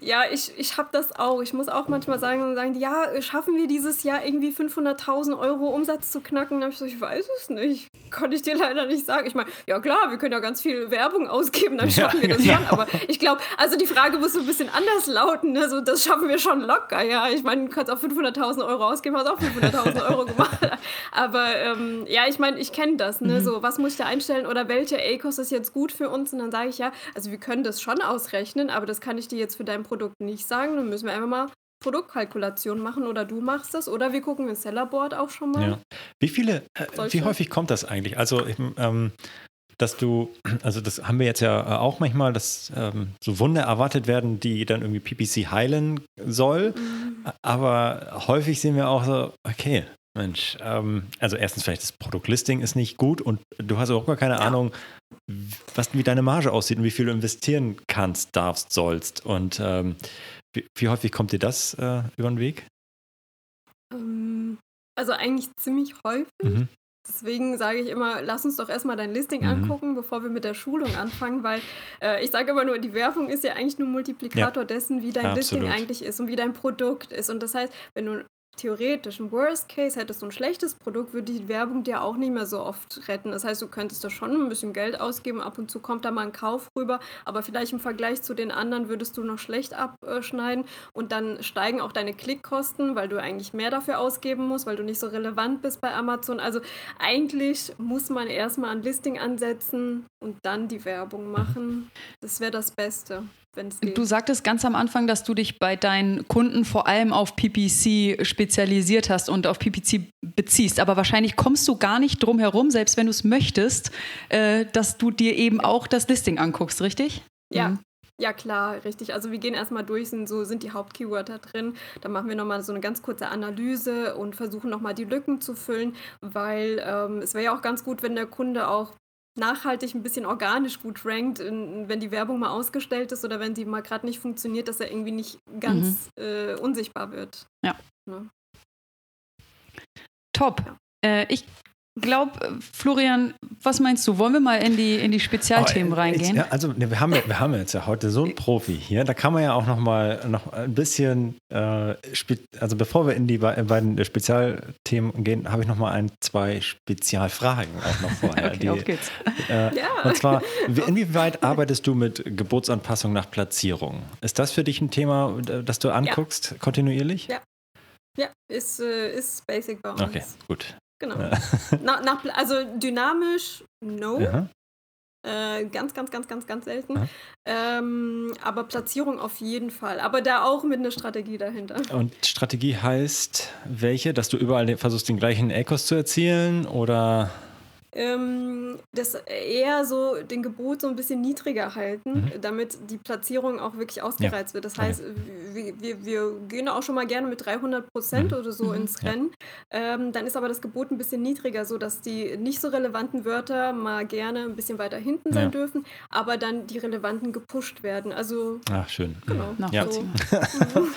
Ja, ich habe das auch. Ich muss auch manchmal sagen, ja, schaffen wir dieses Jahr irgendwie 500.000 € Umsatz zu knacken? Da habe ich so, ich weiß es nicht. Kann ich dir leider nicht sagen. Ich meine, ja klar, wir können ja ganz viel Werbung ausgeben, dann schaffen wir das schon. Aber ich glaube, also die Frage muss so ein bisschen anders lauten. Ne? So, das schaffen wir schon locker, ja. Ich meine, du kannst auch 500.000 € ausgeben, hast auch 500.000 € gemacht. Aber ja, ich meine, ich kenne das. Ne? So, was muss ich da einstellen oder welcher A-Kost ist jetzt gut für uns? Und dann sage ich, ja, also wir können das schon ausrechnen, aber das kann ich dir jetzt für dein Produkt nicht sagen, dann müssen wir einfach mal Produktkalkulation machen oder du machst das oder wir gucken im Sellerboard auch schon mal. Ja. Wie häufig kommt das eigentlich? Also dass du, also das haben wir jetzt ja auch manchmal, dass so Wunder erwartet werden, die dann irgendwie PPC heilen soll, aber häufig sehen wir auch so, okay, Mensch, also erstens vielleicht das Produktlisting ist nicht gut und du hast auch gar keine Ahnung, wie deine Marge aussieht und wie viel du investieren kannst, darfst, sollst. Und wie häufig kommt dir das über den Weg? Also eigentlich ziemlich häufig. Deswegen sage ich immer, lass uns doch erstmal dein Listing angucken, bevor wir mit der Schulung anfangen, weil ich sage immer nur, die Werbung ist ja eigentlich nur Multiplikator dessen, wie dein Listing eigentlich ist und wie dein Produkt ist. Und das heißt, wenn du theoretisch im Worst Case hättest du ein schlechtes Produkt, würde die Werbung dir auch nicht mehr so oft retten. Das heißt, du könntest da schon ein bisschen Geld ausgeben, ab und zu kommt da mal ein Kauf rüber, aber vielleicht im Vergleich zu den anderen würdest du noch schlecht abschneiden und dann steigen auch deine Klickkosten, weil du eigentlich mehr dafür ausgeben musst, weil du nicht so relevant bist bei Amazon. Also eigentlich muss man erstmal ein Listing ansetzen und dann die Werbung machen. Das wäre das Beste. Du sagtest ganz am Anfang, dass du dich bei deinen Kunden vor allem auf PPC spezialisiert hast und auf PPC beziehst, aber wahrscheinlich kommst du gar nicht drum herum, selbst wenn du es möchtest, dass du dir eben auch das Listing anguckst, richtig? Ja. Ja klar, richtig. Also wir gehen erstmal durch, sind die Hauptkeywords da drin. Dann machen wir nochmal so eine ganz kurze Analyse und versuchen nochmal die Lücken zu füllen, weil es wäre ja auch ganz gut, wenn der Kunde auch nachhaltig ein bisschen organisch gut rankt, wenn die Werbung mal ausgestellt ist oder wenn die mal gerade nicht funktioniert, dass er irgendwie nicht ganz unsichtbar wird. Ja. Top. Ja. Ich glaube, Florian, was meinst du? Wollen wir mal in die Spezialthemen reingehen? Wir haben jetzt ja heute so einen Profi hier, da kann man ja auch noch ein bisschen, also bevor wir in die beiden Spezialthemen gehen, habe ich noch mal zwei Spezialfragen auch noch vorher. Okay, auf geht's. Und zwar, inwieweit arbeitest du mit Geburtsanpassung nach Platzierung? Ist das für dich ein Thema, das du anguckst kontinuierlich? Ja, ist basic bei uns. Okay, gut. Genau. Also dynamisch, ganz, ganz, ganz, ganz, ganz selten. Ja. Aber Platzierung auf jeden Fall. Aber da auch mit einer Strategie dahinter. Und Strategie heißt welche? Dass du überall versuchst, den gleichen A-Kost zu erzielen oder? Das eher so den Gebot so ein bisschen niedriger halten, damit die Platzierung auch wirklich ausgereizt wird. Das heißt, wir gehen auch schon mal gerne mit 300% oder so ins Rennen. Dann ist aber das Gebot ein bisschen niedriger, sodass die nicht so relevanten Wörter mal gerne ein bisschen weiter hinten sein dürfen, aber dann die relevanten gepusht werden. Also, schön. Genau. Nachvollziehen. So.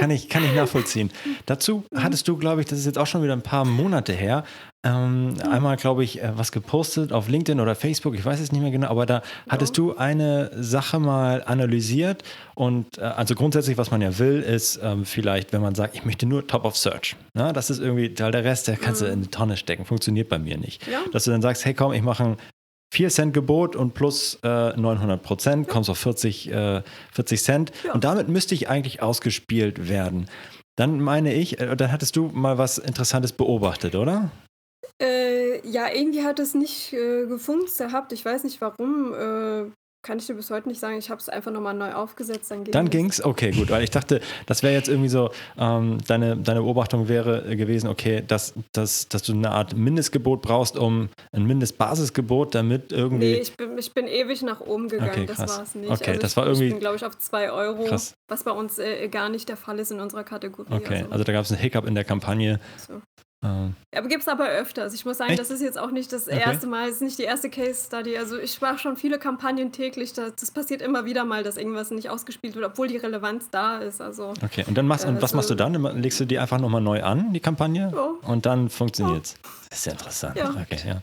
Kann ich nachvollziehen. Dazu hattest du, glaube ich, das ist jetzt auch schon wieder ein paar Monate her, einmal, glaube ich, was gepostet auf LinkedIn oder Facebook, ich weiß es nicht mehr genau, aber da hattest du eine Sache mal analysiert und also grundsätzlich, was man ja will, ist vielleicht, wenn man sagt, ich möchte nur Top of Search. Na, das ist irgendwie, weil der Rest, der kannst du in die Tonne stecken, funktioniert bei mir nicht. Ja. Dass du dann sagst, hey komm, ich mache ein 4-Cent-Gebot und plus 900%, kommst auf 40 Cent und damit müsste ich eigentlich ausgespielt werden. Dann meine ich, dann hattest du mal was Interessantes beobachtet, oder? Ja, irgendwie hat es nicht gefunkt gehabt. Ich weiß nicht warum. Kann ich dir bis heute nicht sagen, ich habe es einfach nochmal neu aufgesetzt, dann ging es. Dann ging es? Okay, gut, weil ich dachte, das wäre jetzt irgendwie so, deine Beobachtung wäre gewesen, okay, dass du eine Art Mindestgebot brauchst, um ein Mindestbasisgebot, damit irgendwie... Nee, ich bin ewig nach oben gegangen, okay, das war es nicht. Okay, also das war irgendwie... Ich bin, glaube ich, auf 2 Euro, krass. Was bei uns gar nicht der Fall ist in unserer Kategorie. Okay, also da gab es einen Hiccup in der Kampagne. So. Aber gibt es aber öfters. Ich muss sagen, echt? Das ist jetzt auch nicht das erste Mal, es ist nicht die erste Case-Study. Also ich mache schon viele Kampagnen täglich, das passiert immer wieder mal, dass irgendwas nicht ausgespielt wird, obwohl die Relevanz da ist. Also, okay, und dann was machst du dann? Legst du die einfach nochmal neu an, die Kampagne? Oh. Und dann funktioniert es. Oh. Das ist ja interessant. Ja. Okay, ja.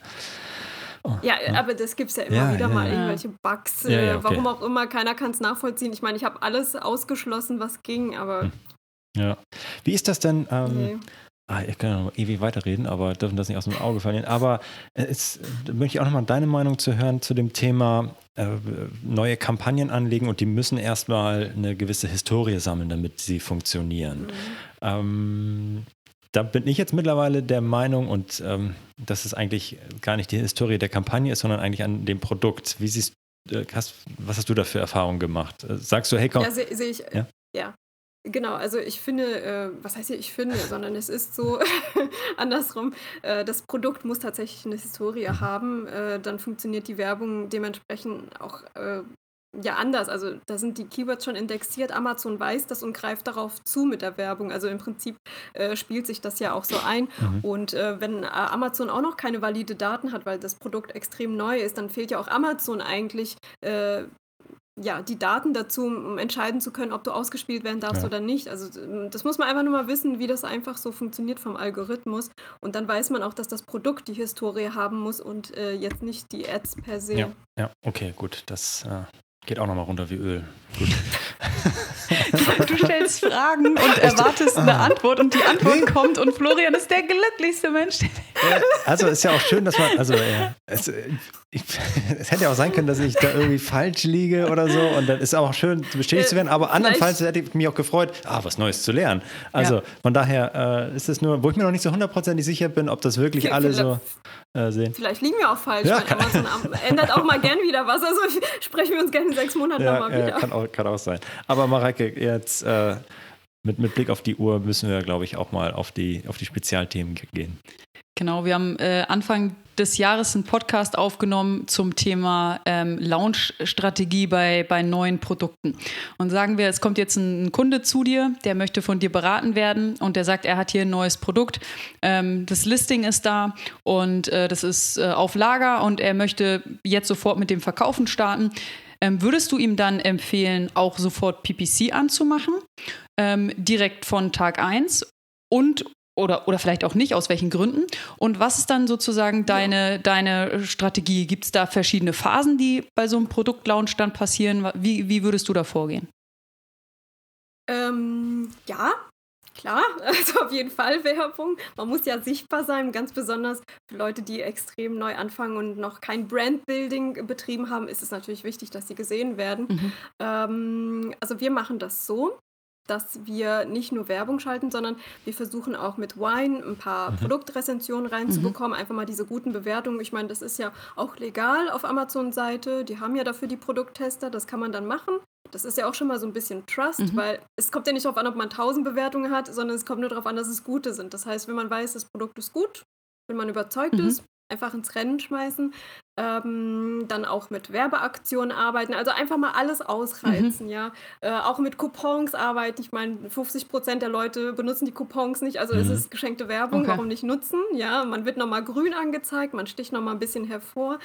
Oh, ja, ja, aber das gibt es ja immer wieder mal, irgendwelche Bugs, okay. Warum auch immer, keiner kann es nachvollziehen. Ich meine, ich habe alles ausgeschlossen, was ging, aber... Ja. Wie ist das denn... ich kann ja noch ewig weiterreden, aber dürfen das nicht aus dem Auge verlieren. Aber da möchte ich auch nochmal deine Meinung zu hören zu dem Thema neue Kampagnen anlegen, und die müssen erstmal eine gewisse Historie sammeln, damit sie funktionieren. Mhm. Da bin ich jetzt mittlerweile der Meinung, und dass es eigentlich gar nicht die Historie der Kampagne ist, sondern eigentlich an dem Produkt. Wie siehst du, was hast du da für Erfahrungen gemacht? Sagst du, hey komm. Ja, sehe ich. Ja. Genau, also ich finde, was heißt hier ich finde, sondern es ist so andersrum, das Produkt muss tatsächlich eine Historie haben, dann funktioniert die Werbung dementsprechend auch anders. Also da sind die Keywords schon indexiert, Amazon weiß das und greift darauf zu mit der Werbung. Also im Prinzip spielt sich das ja auch so ein. Mhm. Und wenn Amazon auch noch keine valide Daten hat, weil das Produkt extrem neu ist, dann fehlt ja auch Amazon eigentlich die Daten dazu, um entscheiden zu können, ob du ausgespielt werden darfst oder nicht. Also das muss man einfach nur mal wissen, wie das einfach so funktioniert vom Algorithmus. Und dann weiß man auch, dass das Produkt die Historie haben muss und jetzt nicht die Ads per se. Ja, okay, gut. Das geht auch nochmal runter wie Öl. Gut. Du stellst Fragen und erwartest eine Antwort, und die Antwort kommt, und Florian ist der glücklichste Mensch. Also ist ja auch schön, dass man, es hätte ja auch sein können, dass ich da irgendwie falsch liege oder so, und dann ist auch schön, bestätigt zu werden, aber andernfalls hätte ich mich auch gefreut, was Neues zu lernen. Also von daher ist es nur, wo ich mir noch nicht so 100%ig sicher bin, ob das wirklich alle so sehen. Vielleicht liegen wir auch falsch, weil Amazon ändert auch mal gern wieder was, also sprechen wir uns gerne in 6 Monaten nochmal wieder. Kann auch sein. Aber Mareike, jetzt mit Blick auf die Uhr müssen wir, glaube ich, auch mal auf die Spezialthemen gehen. Genau, wir haben Anfang des Jahres einen Podcast aufgenommen zum Thema Launch-Strategie bei neuen Produkten. Und sagen wir, es kommt jetzt ein Kunde zu dir, der möchte von dir beraten werden, und der sagt, er hat hier ein neues Produkt, das Listing ist da und das ist auf Lager, und er möchte jetzt sofort mit dem Verkaufen starten. Würdest du ihm dann empfehlen, auch sofort PPC anzumachen, direkt von Tag 1, und oder vielleicht auch nicht, aus welchen Gründen? Und was ist dann sozusagen deine Strategie? Gibt es da verschiedene Phasen, die bei so einem Produktlaunch dann passieren? Wie würdest du da vorgehen? Ja. Klar, also auf jeden Fall Werbung. Man muss ja sichtbar sein, ganz besonders für Leute, die extrem neu anfangen und noch kein Brandbuilding betrieben haben, ist es natürlich wichtig, dass sie gesehen werden. Mhm. Also wir machen das so, dass wir nicht nur Werbung schalten, sondern wir versuchen auch mit Wine ein paar Produktrezensionen reinzubekommen, einfach mal diese guten Bewertungen. Ich meine, das ist ja auch legal auf Amazon-Seite, die haben ja dafür die Produkttester, das kann man dann machen. Das ist ja auch schon mal so ein bisschen Trust, weil es kommt ja nicht darauf an, ob man 1000 Bewertungen hat, sondern es kommt nur darauf an, dass es gute sind. Das heißt, wenn man weiß, das Produkt ist gut, wenn man überzeugt ist, einfach ins Rennen schmeißen, dann auch mit Werbeaktionen arbeiten, also einfach mal alles ausreizen, auch mit Coupons arbeiten. Ich meine, 50% der Leute benutzen die Coupons nicht, also es ist geschenkte Werbung, warum nicht nutzen? Ja, man wird nochmal grün angezeigt, man sticht nochmal ein bisschen hervor.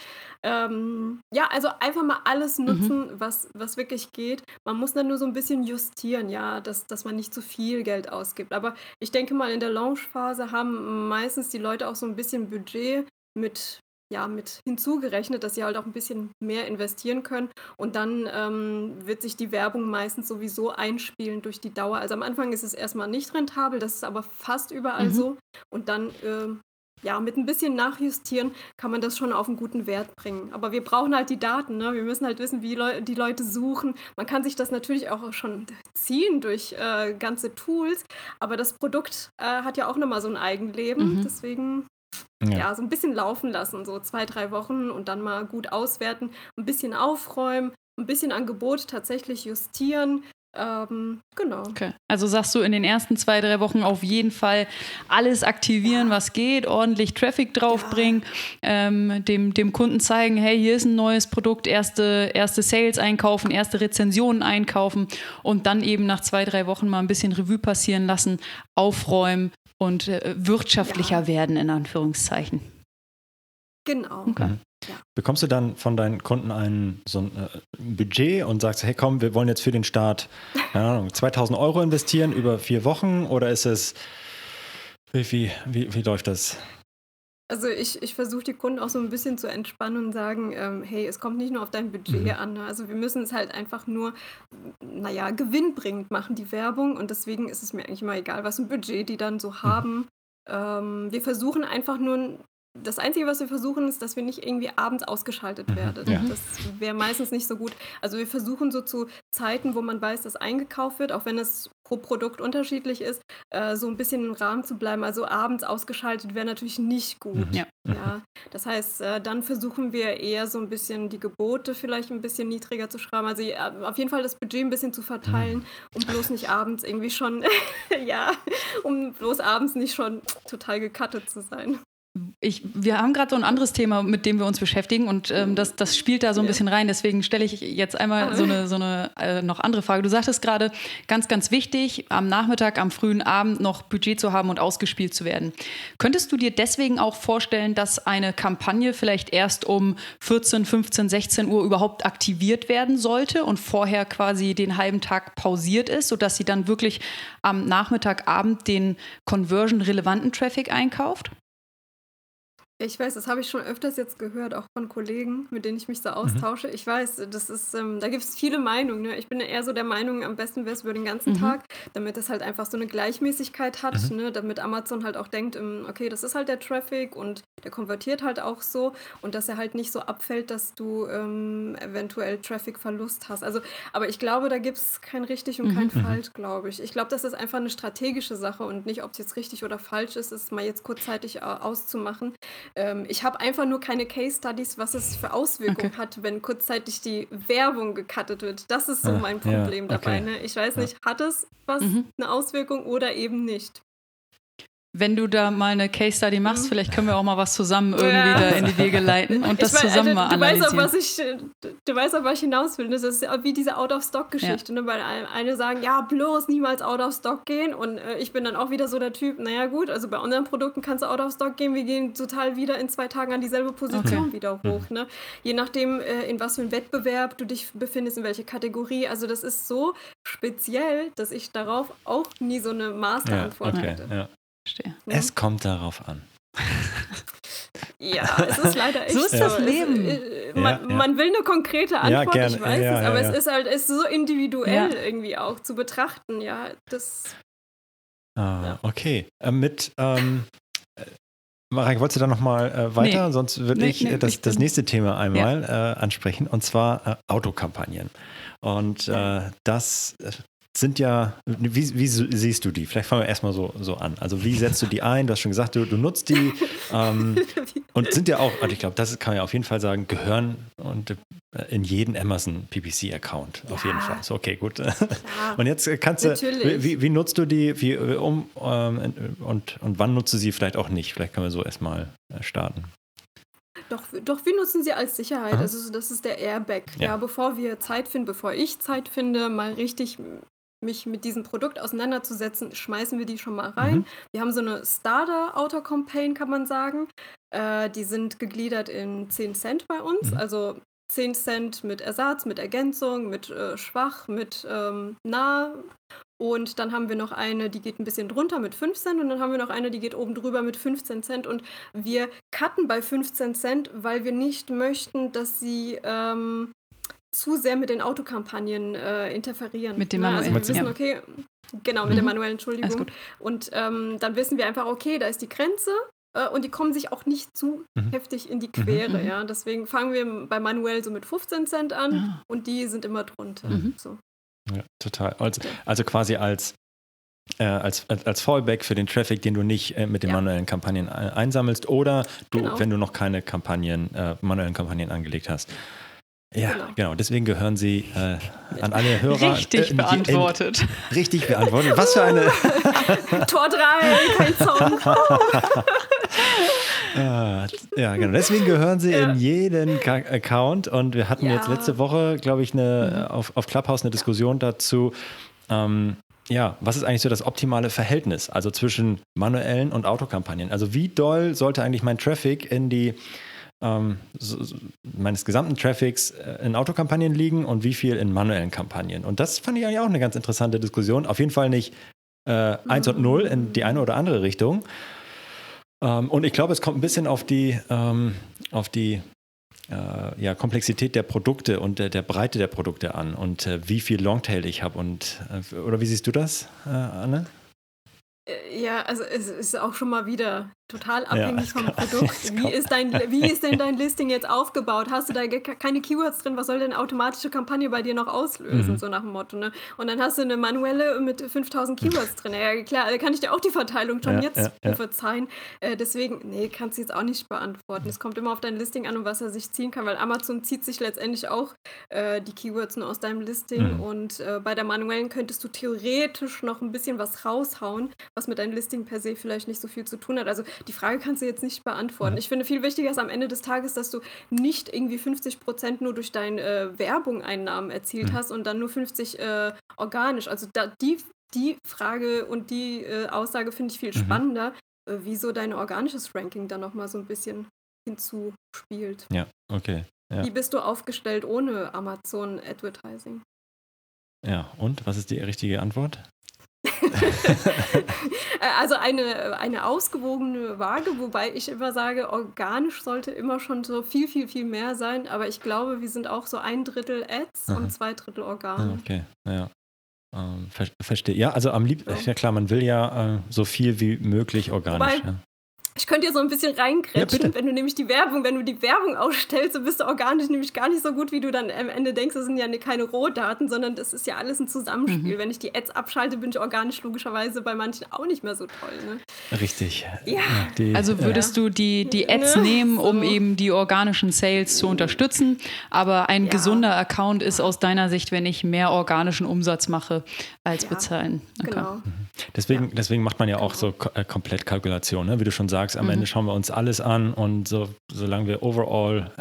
Also einfach mal alles nutzen, was wirklich geht. Man muss dann nur so ein bisschen justieren, dass man nicht zu viel Geld ausgibt. Aber ich denke mal, in der Launch-Phase haben meistens die Leute auch so ein bisschen Budget mit hinzugerechnet, dass sie halt auch ein bisschen mehr investieren können, und dann wird sich die Werbung meistens sowieso einspielen durch die Dauer. Also am Anfang ist es erstmal nicht rentabel, das ist aber fast überall so, und dann mit ein bisschen nachjustieren kann man das schon auf einen guten Wert bringen. Aber wir brauchen halt die Daten, ne? Wir müssen halt wissen, wie die Leute suchen. Man kann sich das natürlich auch schon ziehen durch ganze Tools, aber das Produkt hat ja auch nochmal so ein Eigenleben, deswegen... Ja, so ein bisschen laufen lassen, so 2-3 Wochen, und dann mal gut auswerten, ein bisschen aufräumen, ein bisschen an Gebot tatsächlich justieren. Genau. Okay. Also sagst du in den ersten 2-3 Wochen auf jeden Fall alles aktivieren, was geht, ordentlich Traffic draufbringen, dem Kunden zeigen, hey, hier ist ein neues Produkt, erste Sales einkaufen, erste Rezensionen einkaufen und dann eben nach 2-3 Wochen mal ein bisschen Revue passieren lassen, aufräumen und wirtschaftlicher werden, in Anführungszeichen. Genau. Okay. Ja. Bekommst du dann von deinen Kunden so ein Budget und sagst, hey komm, wir wollen jetzt für den Start 2.000 Euro investieren über 4 Wochen, oder ist es, wie läuft das? Also ich versuche die Kunden auch so ein bisschen zu entspannen und sagen, hey, es kommt nicht nur auf dein Budget an. Also wir müssen es halt einfach nur, gewinnbringend machen, die Werbung, und deswegen ist es mir eigentlich mal egal, was ein Budget die dann so haben. Das Einzige, was wir versuchen, ist, dass wir nicht irgendwie abends ausgeschaltet werden. Ja. Das wäre meistens nicht so gut. Also wir versuchen so zu Zeiten, wo man weiß, dass eingekauft wird, auch wenn es pro Produkt unterschiedlich ist, so ein bisschen im Rahmen zu bleiben. Also abends ausgeschaltet wäre natürlich nicht gut. Ja. Ja. Das heißt, dann versuchen wir eher so ein bisschen die Gebote vielleicht ein bisschen niedriger zu schreiben. Also auf jeden Fall das Budget ein bisschen zu verteilen, um bloß nicht abends irgendwie schon, um bloß abends nicht schon total gecuttet zu sein. Wir haben gerade so ein anderes Thema, mit dem wir uns beschäftigen, und das spielt da so ein bisschen rein. Deswegen stelle ich jetzt einmal so eine noch andere Frage. Du sagtest gerade, ganz, ganz wichtig, am Nachmittag, am frühen Abend noch Budget zu haben und ausgespielt zu werden. Könntest du dir deswegen auch vorstellen, dass eine Kampagne vielleicht erst um 14, 15, 16 Uhr überhaupt aktiviert werden sollte und vorher quasi den halben Tag pausiert ist, sodass sie dann wirklich am Nachmittag, Abend den conversion-relevanten Traffic einkauft? Ich weiß, das habe ich schon öfters jetzt gehört, auch von Kollegen, mit denen ich mich so austausche. Ich weiß, das ist, da gibt es viele Meinungen. Ne? Ich bin eher so der Meinung, am besten wäre es über den ganzen Tag, damit das halt einfach so eine Gleichmäßigkeit hat, ne? Damit Amazon halt auch denkt, okay, das ist halt der Traffic und der konvertiert halt auch so, und dass er halt nicht so abfällt, dass du eventuell Traffic-Verlust hast. Also, aber ich glaube, da gibt es kein richtig und kein falsch, glaube ich. Ich glaube, das ist einfach eine strategische Sache, und nicht, ob es jetzt richtig oder falsch ist, es mal jetzt kurzzeitig auszumachen. Ich habe einfach nur keine Case-Studies, was es für Auswirkungen hat, wenn kurzzeitig die Werbung gecuttet wird. Das ist so mein Problem dabei. Ne? Ich weiß nicht, hat es was eine Auswirkung oder eben nicht? Wenn du da mal eine Case-Study machst, vielleicht können wir auch mal was zusammen irgendwie da in die Wege leiten und das zusammen mal analysieren. Du weißt auch, was ich hinaus will. Das ist wie diese Out-of-Stock-Geschichte. Ja. Ne? Weil eine sagen, ja, bloß niemals Out-of-Stock gehen. Und ich bin dann auch wieder so der Typ, naja gut, also bei unseren Produkten kannst du Out-of-Stock gehen. Wir gehen total wieder in 2 Tagen an dieselbe Position wieder hoch. Ne? Je nachdem, in was für einem Wettbewerb du dich befindest, in welche Kategorie. Also das ist so speziell, dass ich darauf auch nie so eine Masterantwort hätte. Ja. Stehe. Es kommt darauf an. Ja, es ist leider echt so. So ist das Leben. Man will eine konkrete Antwort, ich weiß es, aber es ist halt so individuell irgendwie auch zu betrachten. Ja, das. Okay. Mareike, wolltest du da nochmal weiter? Nee. Sonst würde das nächste Thema einmal ansprechen, und zwar Autokampagnen. Und das sind wie siehst du die? Vielleicht fangen wir erstmal so an. Also wie setzt du die ein? Du hast schon gesagt, du nutzt die und sind ja auch, also ich glaube, das kann man ja auf jeden Fall sagen, gehören und in jeden Amazon PPC-Account auf jeden Fall. So, okay, gut. Ja, und jetzt kannst du, wie nutzt du die und wann nutzt du sie vielleicht auch nicht? Vielleicht können wir so erstmal starten. Doch, wir nutzen sie als Sicherheit. Also das ist der Airbag. Ja, bevor ich Zeit finde, mal richtig mich mit diesem Produkt auseinanderzusetzen, schmeißen wir die schon mal rein. Wir haben so eine Starter-Auto-Campaign, kann man sagen. Die sind gegliedert in 10 Cent bei uns. Also 10 Cent mit Ersatz, mit Ergänzung, mit schwach, mit nah. Und dann haben wir noch eine, die geht ein bisschen drunter mit 5 Cent. Und dann haben wir noch eine, die geht oben drüber mit 15 Cent. Und wir cutten bei 15 Cent, weil wir nicht möchten, dass sie zu sehr mit den Autokampagnen interferieren. Mit dem manuellen. Also wir wissen, mit der manuellen, Entschuldigung. Alles gut. Und dann wissen wir einfach, okay, da ist die Grenze. Und die kommen sich auch nicht zu heftig in die Quere. Ja? Deswegen fangen wir bei manuell so mit 15 Cent an. Ja. Und die sind immer drunter. So. Ja, total. Also quasi als Fallback für den Traffic, den du nicht mit den manuellen Kampagnen einsammelst, oder wenn du noch keine manuellen Kampagnen angelegt hast. Ja, genau. Deswegen gehören sie an alle Hörer. Richtig beantwortet. Richtig beantwortet. Was für eine... Tor 3, kein Song. Ja, genau. Deswegen gehören sie in jeden Account. Und wir hatten jetzt letzte Woche, glaube ich, auf Clubhouse eine Diskussion dazu, was ist eigentlich so das optimale Verhältnis, also zwischen manuellen und Autokampagnen? Also wie doll sollte eigentlich mein Traffic in die meines gesamten Traffics in Autokampagnen liegen und wie viel in manuellen Kampagnen? Und das fand ich eigentlich auch eine ganz interessante Diskussion. Auf jeden Fall nicht 1 und 0 in die eine oder andere Richtung. Und ich glaube, es kommt ein bisschen auf die Komplexität der Produkte und der Breite der Produkte an und wie viel Longtail ich habe. Oder wie siehst du das, Anne? Ja, also es ist auch schon mal wieder total abhängig vom Produkt. Wie ist denn dein Listing jetzt aufgebaut? Hast du da keine Keywords drin? Was soll denn eine automatische Kampagne bei dir noch auslösen? Mhm. So nach dem Motto, ne? Und dann hast du eine manuelle mit 5000 Keywords drin. Ja, klar, kann ich dir auch die Verteilung schon jetzt verzeihen. Deswegen, kannst du jetzt auch nicht beantworten. Es kommt immer auf dein Listing an und was er sich ziehen kann, weil Amazon zieht sich letztendlich auch die Keywords nur aus deinem Listing. Mhm. Und bei der manuellen könntest du theoretisch noch ein bisschen was raushauen, was mit deinem Listing per se vielleicht nicht so viel zu tun hat. Also die Frage kannst du jetzt nicht beantworten. Ich finde, viel wichtiger ist am Ende des Tages, dass du nicht irgendwie 50% nur durch deine Werbung Einnahmen erzielt hast und dann nur 50% organisch. Also die Frage und die Aussage finde ich viel spannender, wieso dein organisches Ranking dann nochmal so ein bisschen hinzuspielt. Ja, okay. Ja. Wie bist du aufgestellt ohne Amazon Advertising? Ja, und was ist die richtige Antwort? Also eine ausgewogene Waage, wobei ich immer sage, organisch sollte immer schon so viel, viel, viel mehr sein, aber ich glaube, wir sind auch so 1/3 Ads und 2/3 Organe. Okay, ja. Verstehe. Ja, also am liebsten, ja klar, man will ja so viel wie möglich organisch. Wobei, ich könnte dir so ein bisschen reingrätschen, ja, wenn du die Werbung ausstellst, dann bist du organisch nämlich gar nicht so gut, wie du dann am Ende denkst. Das sind ja keine Rohdaten, sondern das ist ja alles ein Zusammenspiel. Mhm. Wenn ich die Ads abschalte, bin ich organisch logischerweise bei manchen auch nicht mehr so toll. Ne? Richtig. Ja. Also würdest du die Ads nehmen, um eben die organischen Sales zu unterstützen, aber ein gesunder Account ist aus deiner Sicht, wenn ich mehr organischen Umsatz mache, als bezahlen. Okay. Genau. Deswegen macht man ja auch so Komplettkalkulation, ne? Wie du schon sagst. Am Ende schauen wir uns alles an und solange wir overall,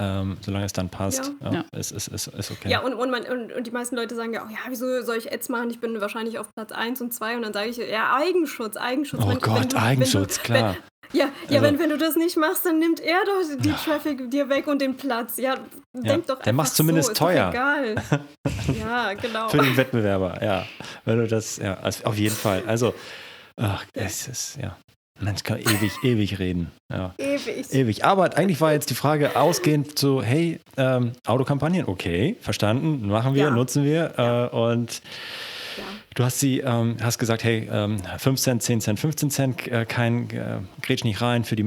solange es dann passt, ist okay. Ja, und die meisten Leute sagen ja auch, wieso soll ich Ads machen? Ich bin wahrscheinlich auf Platz 1 und 2 und dann sage ich, Eigenschutz. Eigenschutz, klar. Wenn du das nicht machst, dann nimmt er doch die Traffic dir weg und den Platz. Ja, denk doch einfach so. Der macht zumindest teuer. Ist egal. Ja, genau. Für den Wettbewerber, Wenn du das, auf jeden Fall. Also, es ist, Mensch, kann ewig reden. Ja. Ewig. Aber eigentlich war jetzt die Frage ausgehend so, hey, Autokampagnen, okay, verstanden, machen wir, nutzen wir. Du hast hast gesagt, hey, 5 Cent, 10 Cent, 15 Cent, grätsch nicht rein in die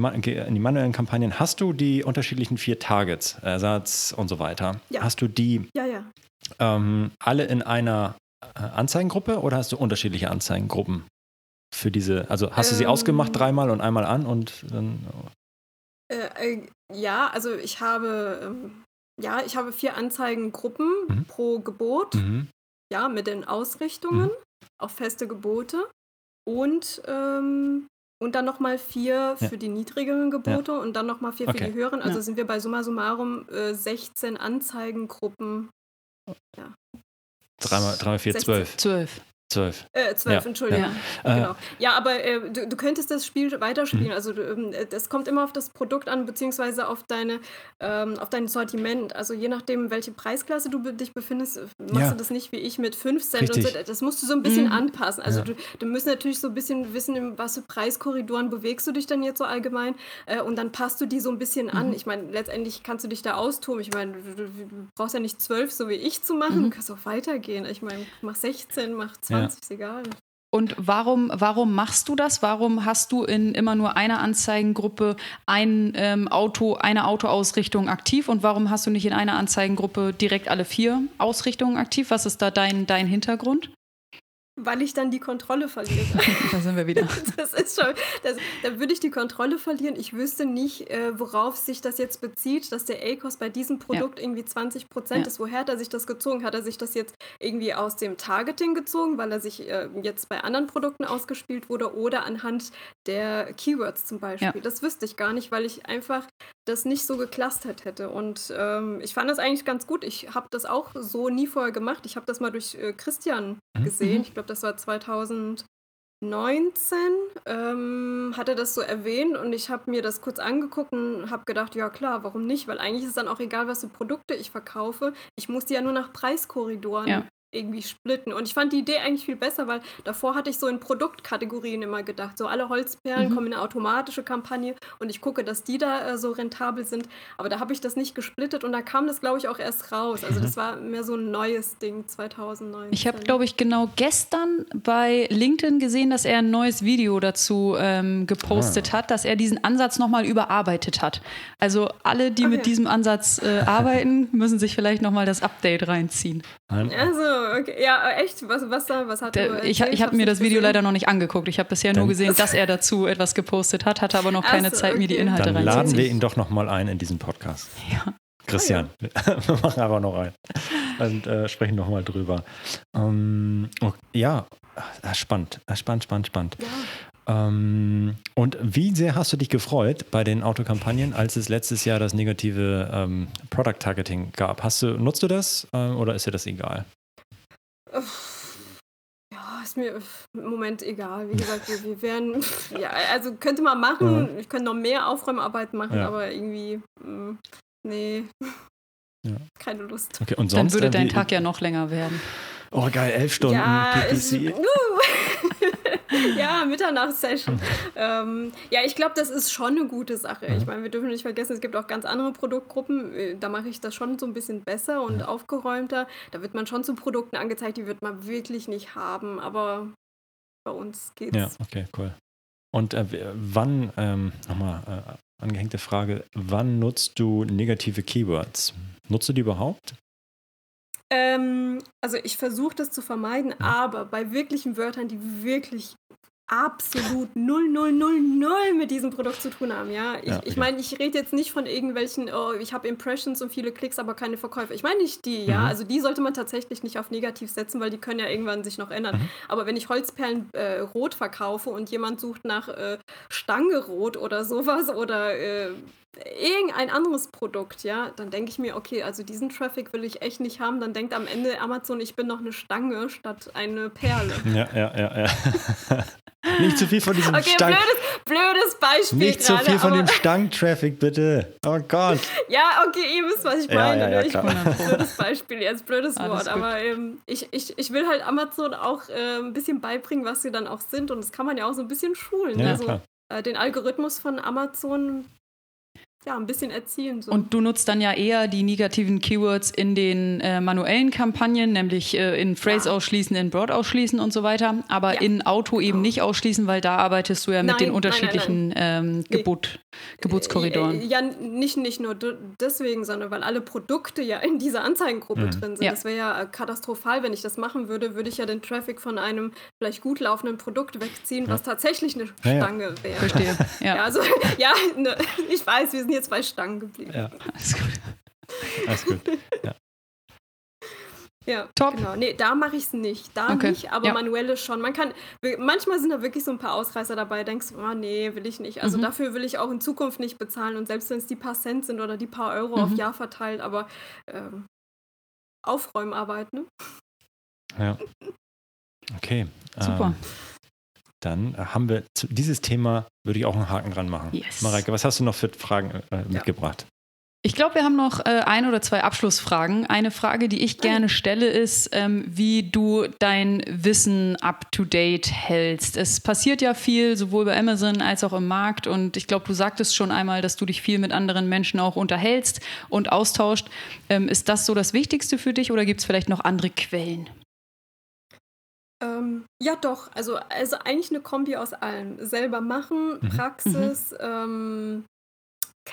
manuellen Kampagnen. Hast du die unterschiedlichen 4 Targets, Ersatz und so weiter? Ja. Hast du die alle in einer Anzeigengruppe oder hast du unterschiedliche Anzeigengruppen? Für diese, also hast du sie ausgemacht dreimal und einmal an und dann? Also ich habe 4 Anzeigengruppen pro Gebot, mit den Ausrichtungen auf feste Gebote und dann nochmal 4 für die niedrigeren Gebote und dann nochmal 4 für die höheren. Also sind wir bei summa summarum 16 Anzeigengruppen. Ja. 3 mal 4, 12. 12. 12, Entschuldigung. Ja. Genau. Ja, aber du könntest das Spiel weiterspielen. Also das kommt immer auf das Produkt an, beziehungsweise auf dein Sortiment. Also je nachdem, welche Preisklasse du dich befindest, machst du das nicht wie ich mit 5 Cent. Richtig. Und so. Das musst du so ein bisschen anpassen. Also du musst natürlich so ein bisschen wissen, in was für Preiskorridoren bewegst du dich dann jetzt so allgemein und dann passt du die so ein bisschen an. Ich meine, letztendlich kannst du dich da austoben. Ich meine, du brauchst ja nicht 12, so wie ich zu machen. Du kannst auch weitergehen. Ich meine, mach 16, mach 20. Ja. Ist egal. Und warum machst du das? Warum hast du in immer nur einer Anzeigengruppe eine Autoausrichtung aktiv und warum hast du nicht in einer Anzeigengruppe direkt alle 4 Ausrichtungen aktiv? Was ist da dein Hintergrund? Weil ich dann die Kontrolle verliere. Da sind wir wieder. Das ist schon, da würde ich die Kontrolle verlieren. Ich wüsste nicht, worauf sich das jetzt bezieht, dass der A-Cost bei diesem Produkt irgendwie 20% ist. Woher hat er sich das gezogen? Hat er sich das jetzt irgendwie aus dem Targeting gezogen, weil er sich jetzt bei anderen Produkten ausgespielt wurde oder anhand der Keywords zum Beispiel? Ja. Das wüsste ich gar nicht, weil ich einfach das nicht so geclustert hätte. Und ich fand das eigentlich ganz gut. Ich habe das auch so nie vorher gemacht. Ich habe das mal durch Christian gesehen. Ich glaube, das war 2019, hat er das so erwähnt und ich habe mir das kurz angeguckt und habe gedacht, ja klar, warum nicht? Weil eigentlich ist dann auch egal, was für Produkte ich verkaufe. Ich muss die ja nur nach Preiskorridoren irgendwie splitten. Und ich fand die Idee eigentlich viel besser, weil davor hatte ich so in Produktkategorien immer gedacht, so alle Holzperlen kommen in eine automatische Kampagne und ich gucke, dass die da so rentabel sind. Aber da habe ich das nicht gesplittet und da kam das, glaube ich, auch erst raus. Also das war mehr so ein neues Ding 2009. Ich habe, glaube ich, genau gestern bei LinkedIn gesehen, dass er ein neues Video dazu gepostet hat, dass er diesen Ansatz nochmal überarbeitet hat. Also alle, die mit diesem Ansatz arbeiten, müssen sich vielleicht nochmal das Update reinziehen. Also okay. Ja, echt? Was hat er? Ich habe mir das Video leider noch nicht angeguckt. Ich habe bisher nur gesehen, dass er dazu etwas gepostet hat, hatte aber noch keine Zeit, mir die Inhalte reinzuziehen. Dann laden wir ihn doch nochmal ein in diesen Podcast. Ja. Christian, wir machen aber noch einen und sprechen nochmal drüber. Spannend. Ja. Und wie sehr hast du dich gefreut bei den Autokampagnen, als es letztes Jahr das negative Product Targeting gab? Nutzt du das oder ist dir das egal? Ja, ist mir im Moment egal. Wie gesagt, wir werden, könnte man machen, ich könnte noch mehr Aufräumarbeit machen, aber irgendwie, nee, keine Lust. Okay, und sonst, dann würde dein Tag ja noch länger werden. Oh geil, 11 Stunden PPC. Ja, Mitternachtssession. Ich glaube, das ist schon eine gute Sache. Ich meine, wir dürfen nicht vergessen, es gibt auch ganz andere Produktgruppen. Da mache ich das schon so ein bisschen besser und aufgeräumter. Da wird man schon zu Produkten angezeigt, die wird man wirklich nicht haben. Aber bei uns geht's. Ja, okay, cool. Und angehängte Frage, wann nutzt du negative Keywords? Nutzt du die überhaupt? Also ich versuche das zu vermeiden, aber bei wirklichen Wörtern, die wirklich absolut 0,000 mit diesem Produkt zu tun haben, Ich meine, ich rede jetzt nicht von irgendwelchen, ich habe Impressions und viele Klicks, aber keine Verkäufe. Ich meine nicht die, also die sollte man tatsächlich nicht auf negativ setzen, weil die können ja irgendwann sich noch ändern. Aber wenn ich Holzperlen rot verkaufe und jemand sucht nach Stange rot oder sowas oder irgendein anderes Produkt, dann denke ich mir, okay, also diesen Traffic will ich echt nicht haben, dann denkt am Ende Amazon, ich bin noch eine Stange statt eine Perle. Ja. Nicht zu viel von diesem Stangen. Okay, blödes Beispiel gerade. Nicht zu viel von dem Stangen-Traffic, bitte. Oh Gott. Ja, okay, ihr wisst, was ich meine. Blödes Beispiel, jetzt blödes Wort. Aber ich will halt Amazon auch ein bisschen beibringen, was sie dann auch sind und das kann man ja auch so ein bisschen schulen. Ja, also den Algorithmus von Amazon ein bisschen erzielen. So. Und du nutzt dann ja eher die negativen Keywords in den manuellen Kampagnen, nämlich in Phrase ausschließen, in Broad ausschließen und so weiter, aber in Auto eben nicht ausschließen, weil da arbeitest du ja mit den unterschiedlichen Gebotskorridoren. Ja, nicht nur deswegen, sondern weil alle Produkte ja in dieser Anzeigengruppe drin sind. Ja. Das wäre ja katastrophal, wenn ich das machen würde, würde ich ja den Traffic von einem vielleicht gut laufenden Produkt wegziehen, was tatsächlich eine Stange wäre. Verstehe. Ja. Ich weiß, wir sind jetzt bei Stangen geblieben. Ja, alles gut. Ja. Ja, top. Genau. Nee, da mache ich es nicht. Nicht, aber manuelle schon. Manchmal sind da wirklich so ein paar Ausreißer dabei, denkst du, will ich nicht. Also dafür will ich auch in Zukunft nicht bezahlen. Und selbst wenn es die paar Cent sind oder die paar Euro auf Jahr verteilt, aber Aufräumarbeit, ne? Ja. Okay. Super. Dann haben wir dieses Thema, würde ich auch einen Haken dran machen. Yes. Mareike, was hast du noch für Fragen mitgebracht? Ich glaube, wir haben noch ein oder zwei Abschlussfragen. Eine Frage, die ich gerne stelle, ist, wie du dein Wissen up-to-date hältst. Es passiert ja viel, sowohl bei Amazon als auch im Markt. Und ich glaube, du sagtest schon einmal, dass du dich viel mit anderen Menschen auch unterhältst und austauscht. Ist das so das Wichtigste für dich oder gibt es vielleicht noch andere Quellen? Ja, doch. Also eigentlich eine Kombi aus allem. Selber machen, Praxis,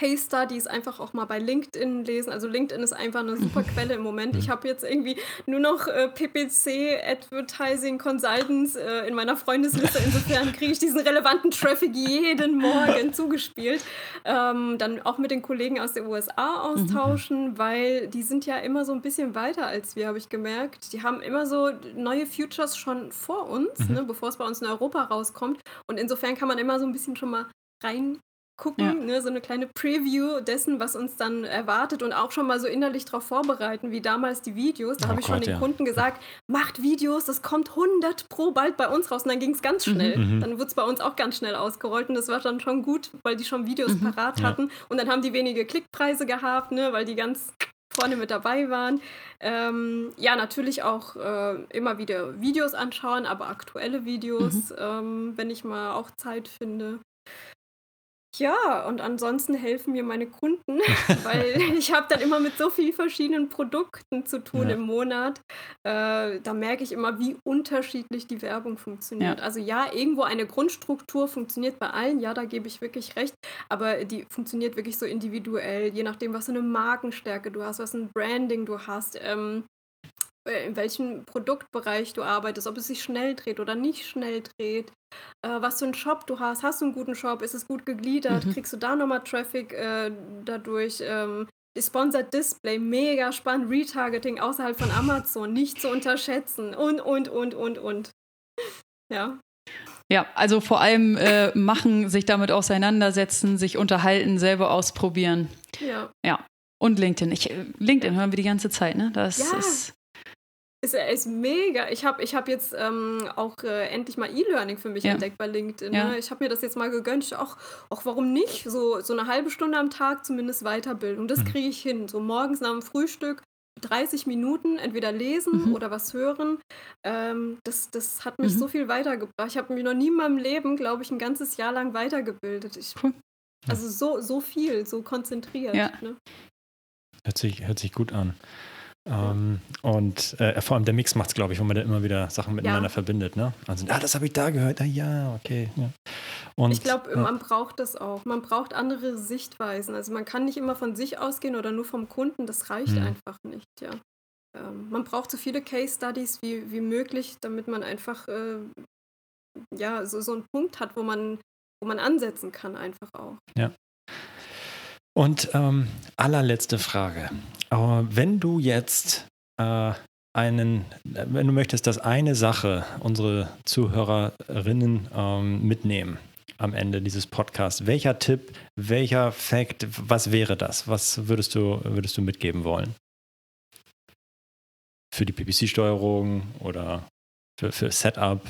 Case Studies einfach auch mal bei LinkedIn lesen. Also LinkedIn ist einfach eine super Quelle im Moment. Ich habe jetzt irgendwie nur noch PPC, Advertising Consultants in meiner Freundesliste. Insofern kriege ich diesen relevanten Traffic jeden Morgen zugespielt. Dann auch mit den Kollegen aus den USA austauschen, weil die sind ja immer so ein bisschen weiter als wir, habe ich gemerkt. Die haben immer so neue Futures schon vor uns, ne, bevor es bei uns in Europa rauskommt. Und insofern kann man immer so ein bisschen schon mal reingucken, ne, so eine kleine Preview dessen, was uns dann erwartet und auch schon mal so innerlich darauf vorbereiten, wie damals die Videos. Da habe ich schon den Kunden gesagt, macht Videos, das kommt 100 pro bald bei uns raus. Und dann ging es ganz schnell. Dann wurde es bei uns auch ganz schnell ausgerollt und das war dann schon gut, weil die schon Videos parat hatten. Und dann haben die wenige Klickpreise gehabt, ne, weil die ganz vorne mit dabei waren. Ja, natürlich auch immer wieder Videos anschauen, aber aktuelle Videos, wenn ich mal auch Zeit finde. Ja, und ansonsten helfen mir meine Kunden, weil ich habe dann immer mit so vielen verschiedenen Produkten zu tun im Monat. Da merke ich immer, wie unterschiedlich die Werbung funktioniert. Also ja, irgendwo eine Grundstruktur funktioniert bei allen, ja, da gebe ich wirklich recht, aber die funktioniert wirklich so individuell, je nachdem, was für eine Markenstärke du hast, was ein Branding du hast, in welchem Produktbereich du arbeitest, ob es sich schnell dreht oder nicht schnell dreht, was für einen Shop du hast, hast du einen guten Shop, ist es gut gegliedert, kriegst du da nochmal Traffic dadurch, Sponsored Display, mega spannend, Retargeting außerhalb von Amazon, nicht zu unterschätzen und. Ja. Ja, also vor allem machen, sich damit auseinandersetzen, sich unterhalten, selber ausprobieren. Ja. Und LinkedIn. LinkedIn hören wir die ganze Zeit, ne? Das ist... Ist mega. Ich hab jetzt auch endlich mal E-Learning für mich entdeckt bei LinkedIn. Ne? Ich habe mir das jetzt mal gegönnt. Auch warum nicht? So eine halbe Stunde am Tag zumindest Weiterbildung. Das kriege ich hin. So morgens nach dem Frühstück 30 Minuten entweder lesen oder was hören. Das hat mich so viel weitergebracht. Ich habe mich noch nie in meinem Leben, glaube ich, ein ganzes Jahr lang weitergebildet. Also so viel, so konzentriert. Ja. Ne? Hört sich gut an. Und vor allem der Mix macht es, glaube ich, wo man da immer wieder Sachen miteinander verbindet, ne? Also, das habe ich da gehört, Und, ich glaube, man braucht das auch. Man braucht andere Sichtweisen. Also man kann nicht immer von sich ausgehen oder nur vom Kunden, das reicht einfach nicht, man braucht so viele Case Studies wie möglich, damit man einfach so einen Punkt hat, wo man ansetzen kann einfach auch. Ja. Und allerletzte Frage. Aber wenn du jetzt wenn du möchtest, dass eine Sache unsere Zuhörerinnen mitnehmen am Ende dieses Podcasts, welcher Tipp, welcher Fact, was wäre das? Was würdest du mitgeben wollen? Für die PPC-Steuerung oder für Setup?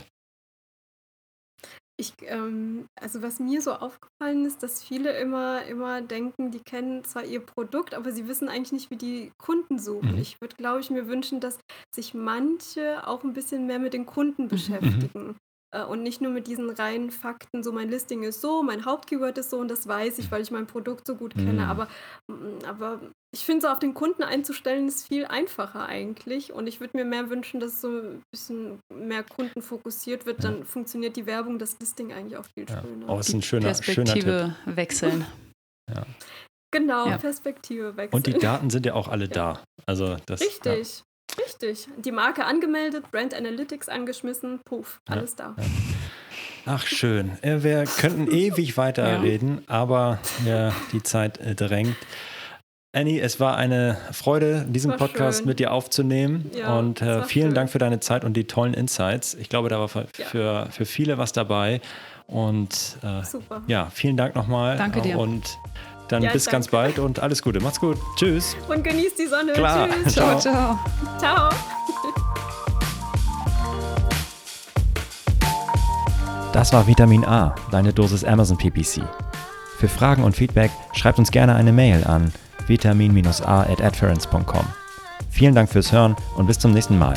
Also was mir so aufgefallen ist, dass viele immer denken, die kennen zwar ihr Produkt, aber sie wissen eigentlich nicht, wie die Kunden suchen. Ich würde, glaube ich, mir wünschen, dass sich manche auch ein bisschen mehr mit den Kunden beschäftigen. Und nicht nur mit diesen reinen Fakten, so mein Listing ist so, mein Hauptkeyword ist so und das weiß ich, weil ich mein Produkt so gut kenne. Aber ich finde, so auf den Kunden einzustellen ist viel einfacher eigentlich. Und ich würde mir mehr wünschen, dass so ein bisschen mehr Kunden fokussiert wird. Dann funktioniert die Werbung, das Listing eigentlich auch viel schöner. Oh, ist ein schöner Perspektive schöner wechseln. Ja. Genau, Perspektive wechseln. Und die Daten sind ja auch alle da. Also das, richtig. Ja. Richtig. Die Marke angemeldet, Brand Analytics angeschmissen, puff, alles da. Ach, schön. Wir könnten ewig weiterreden, aber die Zeit drängt. Annie, es war eine Freude, diesen Podcast schön mit dir aufzunehmen und vielen Dank für deine Zeit und die tollen Insights. Ich glaube, da war für viele was dabei und vielen Dank nochmal. Danke dir. Und dann bis ganz bald und alles Gute. Macht's gut. Tschüss. Und genießt die Sonne. Klar. Tschüss. Ciao, ciao. Ciao. Das war Vitamin A, deine Dosis Amazon PPC. Für Fragen und Feedback schreibt uns gerne eine Mail an vitamin-a@adference.com. Vielen Dank fürs Hören und bis zum nächsten Mal.